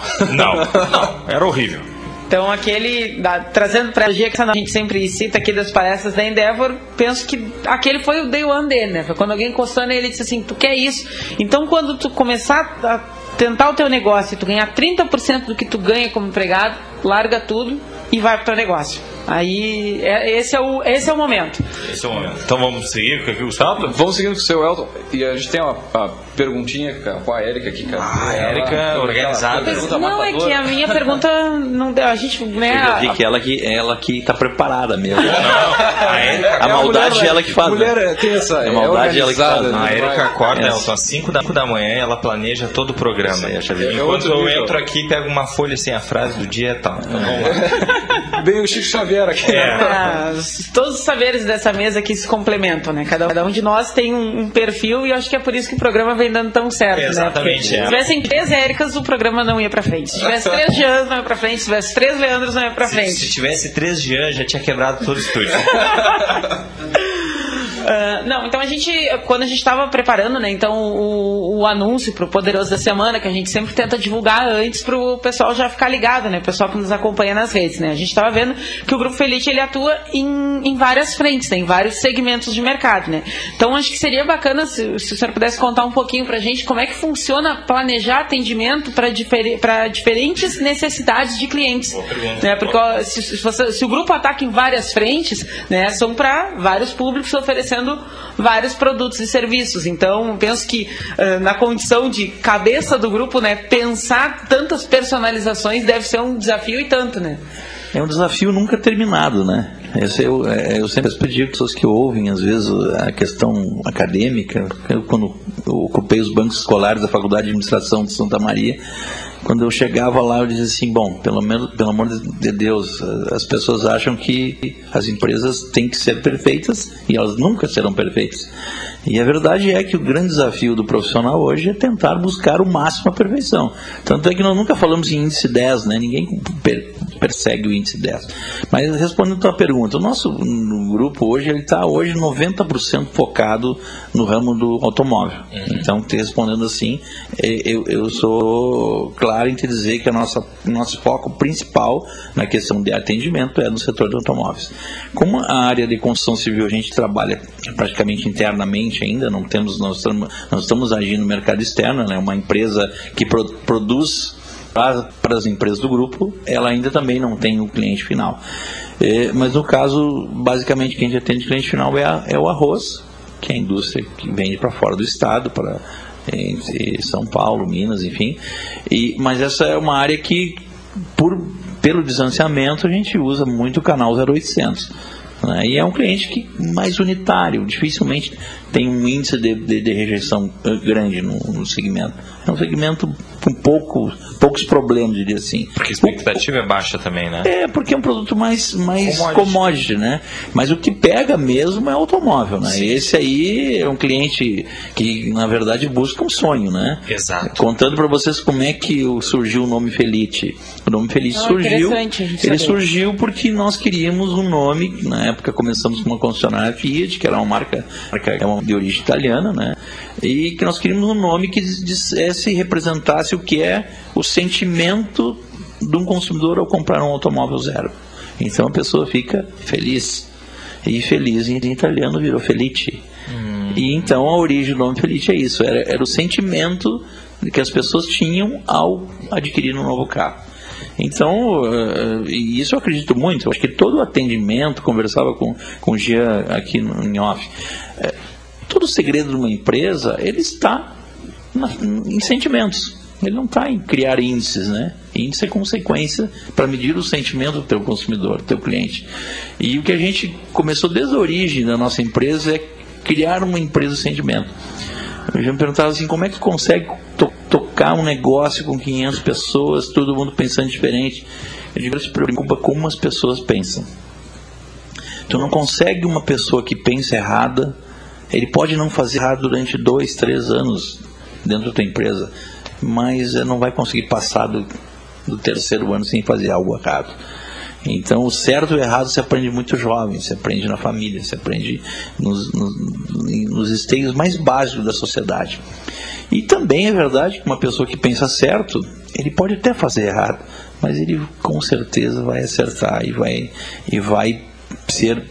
Era horrível. Então trazendo pra dia que a gente sempre cita aqui das palestras da Endeavor, penso que aquele foi o Day One dele, né? Foi quando alguém encostou nele e disse assim, tu quer isso? Então quando tu começar a tentar o teu negócio e tu ganhar 30% do que tu ganha como empregado, larga tudo e vai pro teu negócio. Aí, esse é o momento. Esse é o momento. Então vamos seguir com o Gustavo? Vamos seguindo com o seu Elton. E a gente tem uma perguntinha com a Erika aqui. Cara. Ah, a Erika organizada. Não, é que a minha pergunta não deu. A gente, né? Eu vi que ela que tá preparada mesmo. Não, a Erika. A maldade é ela que faz. Mulher tem essa. A maldade é ela que faz. Não, a Erika acorda, Elton, às 5 da manhã, ela planeja todo o programa. Enquanto eu entro aqui, pego uma folha sem a frase do dia e tal. Bem, o Chico Xavier aqui. Todos os saberes dessa mesa aqui se complementam, né? Cada um de nós tem um perfil, e eu acho que é por isso que o programa vem dando tão certo. Exatamente. Né? Se tivessem 3 Éricas, o programa não ia pra frente. Se tivesse 3 Jeans, não ia pra frente. Se tivesse 3 Leandros, não ia pra frente. Se tivesse 3 Jeans, já tinha quebrado todo o estúdio. Então a gente, quando a gente estava preparando, né, então o anúncio pro Poderoso da Semana, que a gente sempre tenta divulgar antes pro pessoal já ficar ligado, né, o pessoal que nos acompanha nas redes, né, a gente estava vendo que o Grupo Felite, ele atua em várias frentes, né, em vários segmentos de mercado, né, então acho que seria bacana se o senhor pudesse contar um pouquinho pra gente como é que funciona planejar atendimento para diferentes necessidades de clientes, né, porque se o grupo ataca em várias frentes, né, são para vários públicos oferecer vários produtos e serviços. Então, penso que na condição de cabeça do grupo, né, pensar tantas personalizações deve ser um desafio e tanto, né? É um desafio nunca terminado, né? Eu sempre pedi para pessoas que ouvem, às vezes, a questão acadêmica. Eu, quando eu ocupei os bancos escolares da Faculdade de Administração de Santa Maria, quando eu chegava lá, eu dizia assim, bom, pelo amor de Deus, as pessoas acham que as empresas têm que ser perfeitas e elas nunca serão perfeitas. E a verdade é que o grande desafio do profissional hoje é tentar buscar o máximo a perfeição. Tanto é que nós nunca falamos em índice 10, né? Ninguém persegue o índice 10. Mas respondendo a tua pergunta, o nosso grupo hoje está 90% focado no ramo do automóvel. Uhum. Então, te respondendo assim, eu sou claro em te dizer que o nosso foco principal na questão de atendimento é no setor de automóveis. Como a área de construção civil a gente trabalha praticamente internamente, ainda não temos, nós estamos agindo no mercado externo, né? Uma empresa que produz para as empresas do grupo, ela ainda também não tem um cliente final. Mas no caso, basicamente, quem já atende cliente final é o arroz, que é a indústria que vende para fora do estado, para São Paulo, Minas, enfim. Mas essa é uma área que, pelo distanciamento, a gente usa muito o canal 0800. E é um cliente que mais unitário, dificilmente tem um índice de rejeição grande no segmento. É um segmento com poucos problemas, diria assim. Porque a expectativa é baixa também, né? É, porque é um produto mais commodity, né? Mas o que pega mesmo é o automóvel, né? Sim. Esse aí é um cliente que, na verdade, busca um sonho, né? Exato. Contando para vocês como é que surgiu o nome Felite. O nome Felite surgiu porque nós queríamos um nome, na época começamos com uma concessionária Fiat, que era uma marca de origem italiana, né? E que nós queríamos um nome que dissesse e representasse o que é o sentimento de um consumidor ao comprar um automóvel zero. Então a pessoa fica feliz. E feliz em italiano virou Felite. E então a origem do nome Felite é isso, era o sentimento que as pessoas tinham ao adquirir um novo carro. Então, isso eu acredito muito. Eu acho que todo o atendimento, conversava com o Jean aqui em off, todo o segredo de uma empresa, ele está em sentimentos. Ele não está em criar índices, né? Índice é consequência para medir o sentimento do teu consumidor, do teu cliente. E o que a gente começou desde a origem da nossa empresa é criar uma empresa de sentimento. Eu já me perguntava assim, como é que consegue tocar um negócio com 500 pessoas, todo mundo pensando diferente? Eu digo, se preocupa como as pessoas pensam. Tu não consegue uma pessoa que pensa errada, ele pode não fazer errado durante 2, 3 anos dentro da tua empresa, mas não vai conseguir passar do terceiro ano sem fazer algo errado. Então, o certo e o errado se aprende muito jovem, se aprende na família, se aprende nos esteios mais básicos da sociedade. E também é verdade que uma pessoa que pensa certo, ele pode até fazer errado, mas ele com certeza vai acertar e vai ser,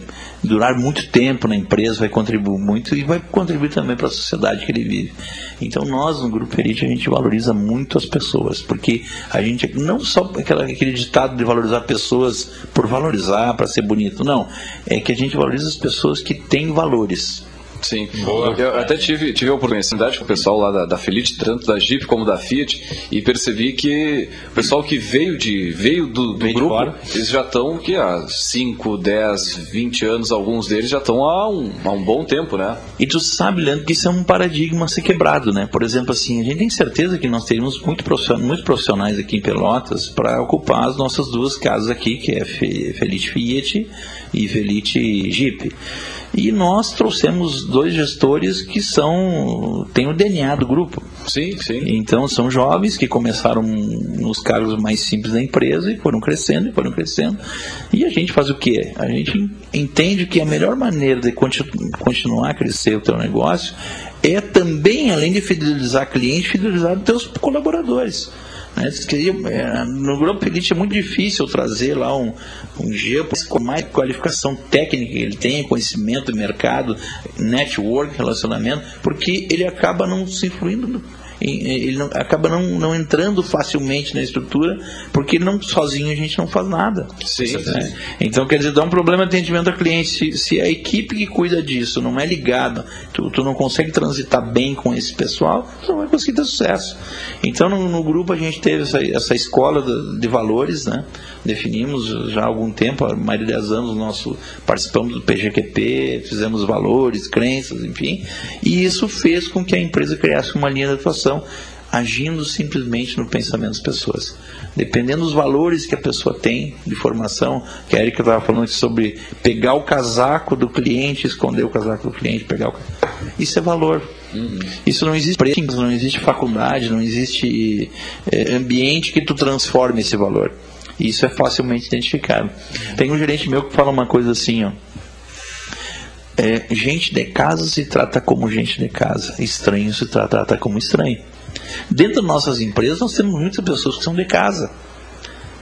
durar muito tempo na empresa, vai contribuir muito e vai contribuir também para a sociedade que ele vive. Então nós no Grupo Elite a gente valoriza muito as pessoas, porque a gente não só aquele ditado de valorizar pessoas por valorizar, para ser bonito, não, é que a gente valoriza as pessoas que têm valores. Sim, boa. Eu até tive a oportunidade com o pessoal lá da Felite, tanto da Jeep como da Fiat, e percebi que o pessoal que veio do grupo, eles já estão há 5, 10, 20 anos, alguns deles já estão há um bom tempo, né? E tu sabe, Leandro, que isso é um paradigma a ser quebrado, né? Por exemplo, assim, a gente tem certeza que nós teríamos muitos profissionais aqui em Pelotas para ocupar as nossas duas casas aqui, que é Felite Fiat e Felite Jeep. E nós trouxemos 2 gestores que têm o DNA do grupo. Sim, sim. Então são jovens que começaram nos cargos mais simples da empresa e foram crescendo. E a gente faz o quê? A gente entende que a melhor maneira de continuar a crescer o teu negócio é também, além de fidelizar cliente, fidelizar os teus colaboradores. No Grupo Elite é muito difícil trazer lá um G com mais qualificação técnica que ele tem, conhecimento do mercado, network, relacionamento, porque ele acaba não se influindo, ele acaba não entrando facilmente na estrutura, porque sozinho a gente não faz nada. Sim, né? Sim. Então, quer dizer, dá um problema de atendimento ao cliente. Se a equipe que cuida disso não é ligada, tu não consegue transitar bem com esse pessoal, tu não vai conseguir ter sucesso. Então, no grupo a gente teve essa escola de valores, né? Definimos já há algum tempo, há mais de 10 anos, participamos do PGQP, fizemos valores, crenças, enfim, e isso fez com que a empresa criasse uma linha de atuação agindo simplesmente no pensamento das pessoas. Dependendo dos valores que a pessoa tem de formação, que a Erika estava falando sobre pegar o casaco do cliente, esconder o casaco do cliente, pegar o... Isso é valor. Isso não existe preço, não existe faculdade, não existe ambiente que tu transforme esse valor. Isso é facilmente identificado. Tem um gerente meu que fala uma coisa assim, ó. Gente de casa se trata como gente de casa, estranho se trata como estranho. Dentro das nossas empresas nós temos muitas pessoas que são de casa,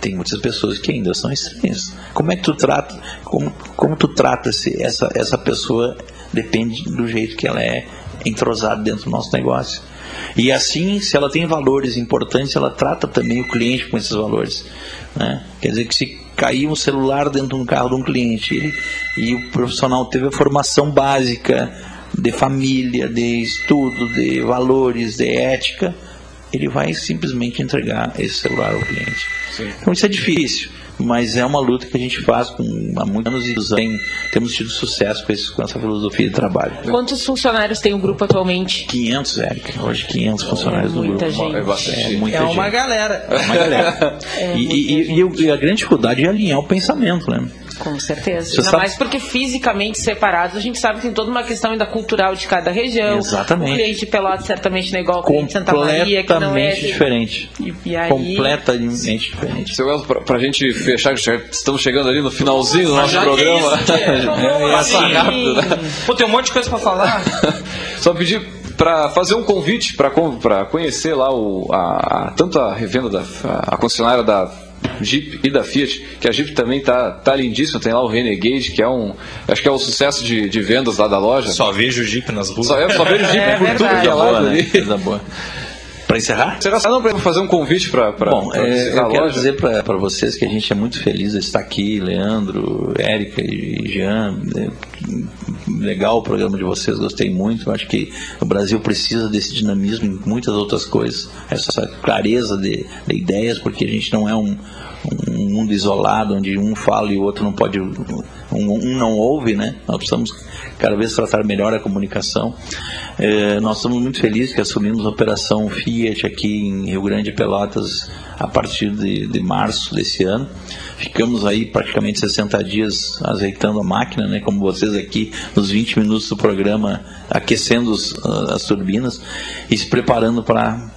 tem muitas pessoas que ainda são estranhas. Como é que tu trata, como tu trata essa pessoa, depende do jeito que ela é entrosada dentro do nosso negócio. E assim, se ela tem valores importantes, ela trata também o cliente com esses valores, né? Quer dizer que se cair um celular dentro de um carro de um cliente e o profissional teve a formação básica de família, de estudo, de valores, de ética, ele vai simplesmente entregar esse celular ao cliente. Sim. Então isso é difícil, mas é uma luta que a gente faz há muitos anos e temos tido sucesso com essa filosofia de trabalho. Quantos funcionários tem o grupo atualmente? 500, Erika. Hoje 500 funcionários do grupo. Gente. É bastante. Muita gente. Uma galera. É uma galera. E a grande dificuldade é alinhar o pensamento, né? Com certeza. Ainda mais porque fisicamente separados, a gente sabe que tem toda uma questão ainda cultural de cada região. Exatamente. O cliente de Pelotas certamente não é igual ao cliente de Santa Maria, que não é... Diferente. E aí... Completamente diferente. Seu Elton, pra gente fechar, estamos chegando ali no finalzinho do nosso programa. Passa rápido, né? Pô, tem um monte de coisa pra falar. Só pedir... para fazer um convite para conhecer lá tanto a revenda da concessionária da Jeep e da Fiat, que a Jeep também tá lindíssima, tem lá o Renegade, que é acho que é o sucesso de vendas lá da loja. Só vejo o Jeep nas ruas. Só vejo o Jeep por tudo que é lá, né? Coisa boa. Para encerrar? Para fazer um convite para Bom, eu quero dizer para vocês que a gente é muito feliz de estar aqui, Leandro, Erika e Jean. Legal o programa de vocês, gostei muito. Eu acho que o Brasil precisa desse dinamismo em muitas outras coisas. Essa clareza de ideias, porque a gente não é um mundo isolado, onde um fala e o outro não pode... Um não ouve, né? Nós precisamos cada vez tratar melhor a comunicação. Nós estamos muito felizes que assumimos a operação Fiat aqui em Rio Grande, Pelotas, a partir de março desse ano. Ficamos aí praticamente 60 dias azeitando a máquina, né? Como vocês aqui, nos 20 minutos do programa, aquecendo as turbinas e se preparando para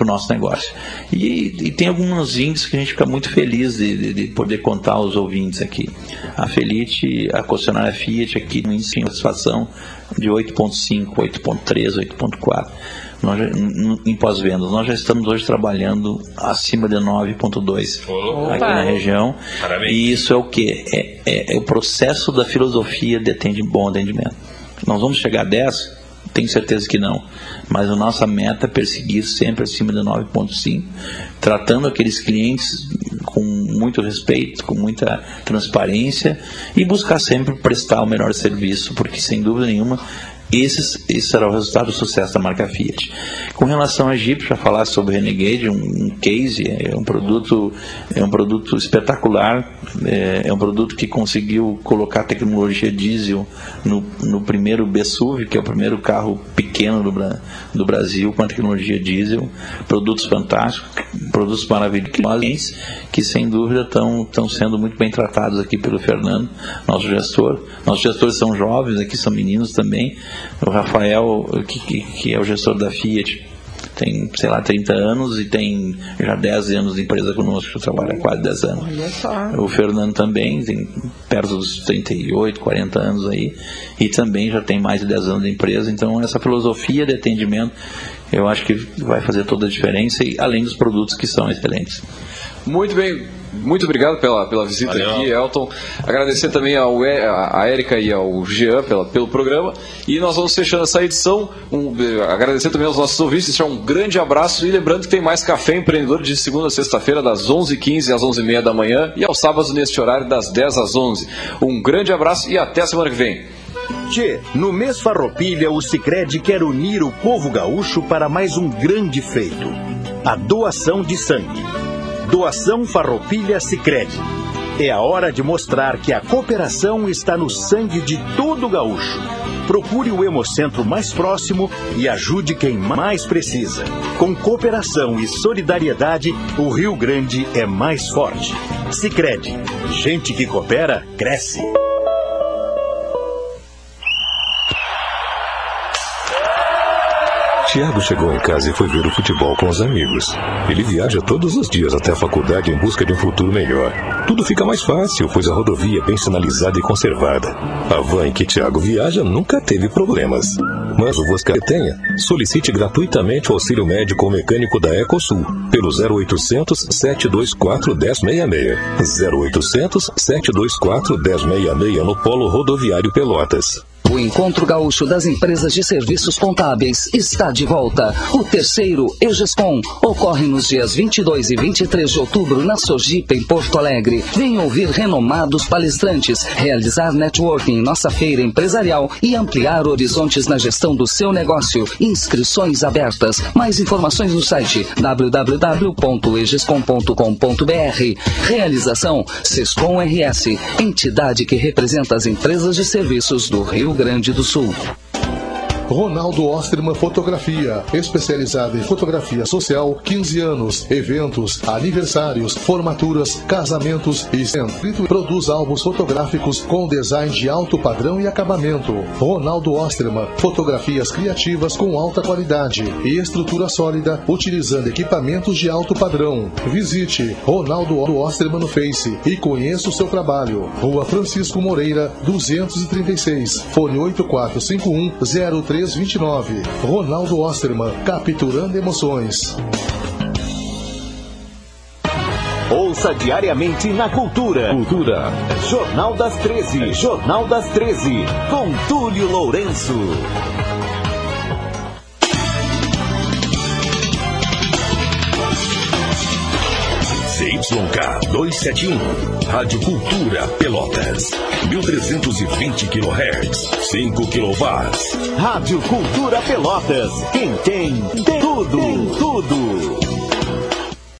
o nosso negócio. E tem alguns índices que a gente fica muito feliz de poder contar aos ouvintes aqui. A Feliz, a concessionária Fiat aqui no índice de satisfação de 8.5, 8.3, 8.4. Em pós-vendas, nós já estamos hoje trabalhando acima de 9.2 aqui na região. Parabéns. E isso é o que? É o processo da filosofia de bom atendimento. Nós vamos chegar a 10? Tenho certeza que não, mas a nossa meta é perseguir sempre acima de 9.5, tratando aqueles clientes com muito respeito, com muita transparência e buscar sempre prestar o melhor serviço, porque sem dúvida nenhuma esse será o resultado do sucesso da marca Fiat. Com relação a Jeep, já falar sobre o Renegade, um case, é um produto espetacular, é um produto que conseguiu colocar a tecnologia diesel no primeiro BSUV, que é o primeiro carro pequeno do Brasil, com a tecnologia diesel, produtos fantásticos, produtos maravilhosos, que sem dúvida estão sendo muito bem tratados aqui pelo Fernando, nosso gestor. Nossos gestores são jovens, aqui são meninos também. O Rafael, que é o gestor da Fiat, tem, 30 anos e tem já 10 anos de empresa conosco, trabalha quase 10 anos. Olha só. O Fernando também tem perto dos 38, 40 anos aí, e também já tem mais de 10 anos de empresa. Então essa filosofia de atendimento eu acho que vai fazer toda a diferença, e além dos produtos que são excelentes. Muito bem, muito obrigado pela visita. Valeu. Aqui, Elton. Agradecer também a Erika e ao Jean pelo programa. E nós vamos fechando essa edição. Agradecer também aos nossos ouvintes, deixar um grande abraço. E lembrando que tem mais Café Empreendedor de segunda a sexta-feira, das 11h15 às 11h30 da manhã. E aos sábados, neste horário, das 10 às 11. Um grande abraço e até a semana que vem. Tchê, no mês Farroupilha, o Sicredi quer unir o povo gaúcho para mais um grande feito: a doação de sangue. Doação Farroupilha Sicredi. É a hora de mostrar que a cooperação está no sangue de todo gaúcho. Procure o Hemocentro mais próximo e ajude quem mais precisa. Com cooperação e solidariedade, o Rio Grande é mais forte. Sicredi. Gente que coopera, cresce. Tiago chegou em casa e foi ver o futebol com os amigos. Ele viaja todos os dias até a faculdade em busca de um futuro melhor. Tudo fica mais fácil, pois a rodovia é bem sinalizada e conservada. A van em que Tiago viaja nunca teve problemas. Mas o você tenha, solicite gratuitamente o auxílio médico ou mecânico da Ecosul pelo 0800 724 1066. 0800 724 1066 no Polo Rodoviário Pelotas. O Encontro Gaúcho das Empresas de Serviços Contábeis está de volta. O terceiro EGESCOM ocorre nos dias 22 e 23 de outubro na Sojipa, em Porto Alegre. Venha ouvir renomados palestrantes, realizar networking em nossa feira empresarial e ampliar horizontes na gestão do seu negócio. Inscrições abertas. Mais informações no site www.egescom.com.br. Realização Sescon RS, entidade que representa as empresas de serviços do Rio Grande do Sul. Ronaldo Osterman Fotografia, especializada em fotografia social, 15 anos, eventos, aniversários, formaturas, casamentos e centro. Produz álbuns fotográficos com design de alto padrão e acabamento. Ronaldo Osterman, fotografias criativas com alta qualidade e estrutura sólida, utilizando equipamentos de alto padrão. Visite Ronaldo Osterman no Face e conheça o seu trabalho. Rua Francisco Moreira, 236, fone 8451-0329. Ronaldo Osterman, capturando emoções. Ouça diariamente na Cultura. Cultura. Jornal das 13. Jornal das 13. Com Túlio Lourenço. CYK 271, Rádio Cultura Pelotas, 1320 kHz, 5 kW. Rádio Cultura Pelotas, quem tem tudo.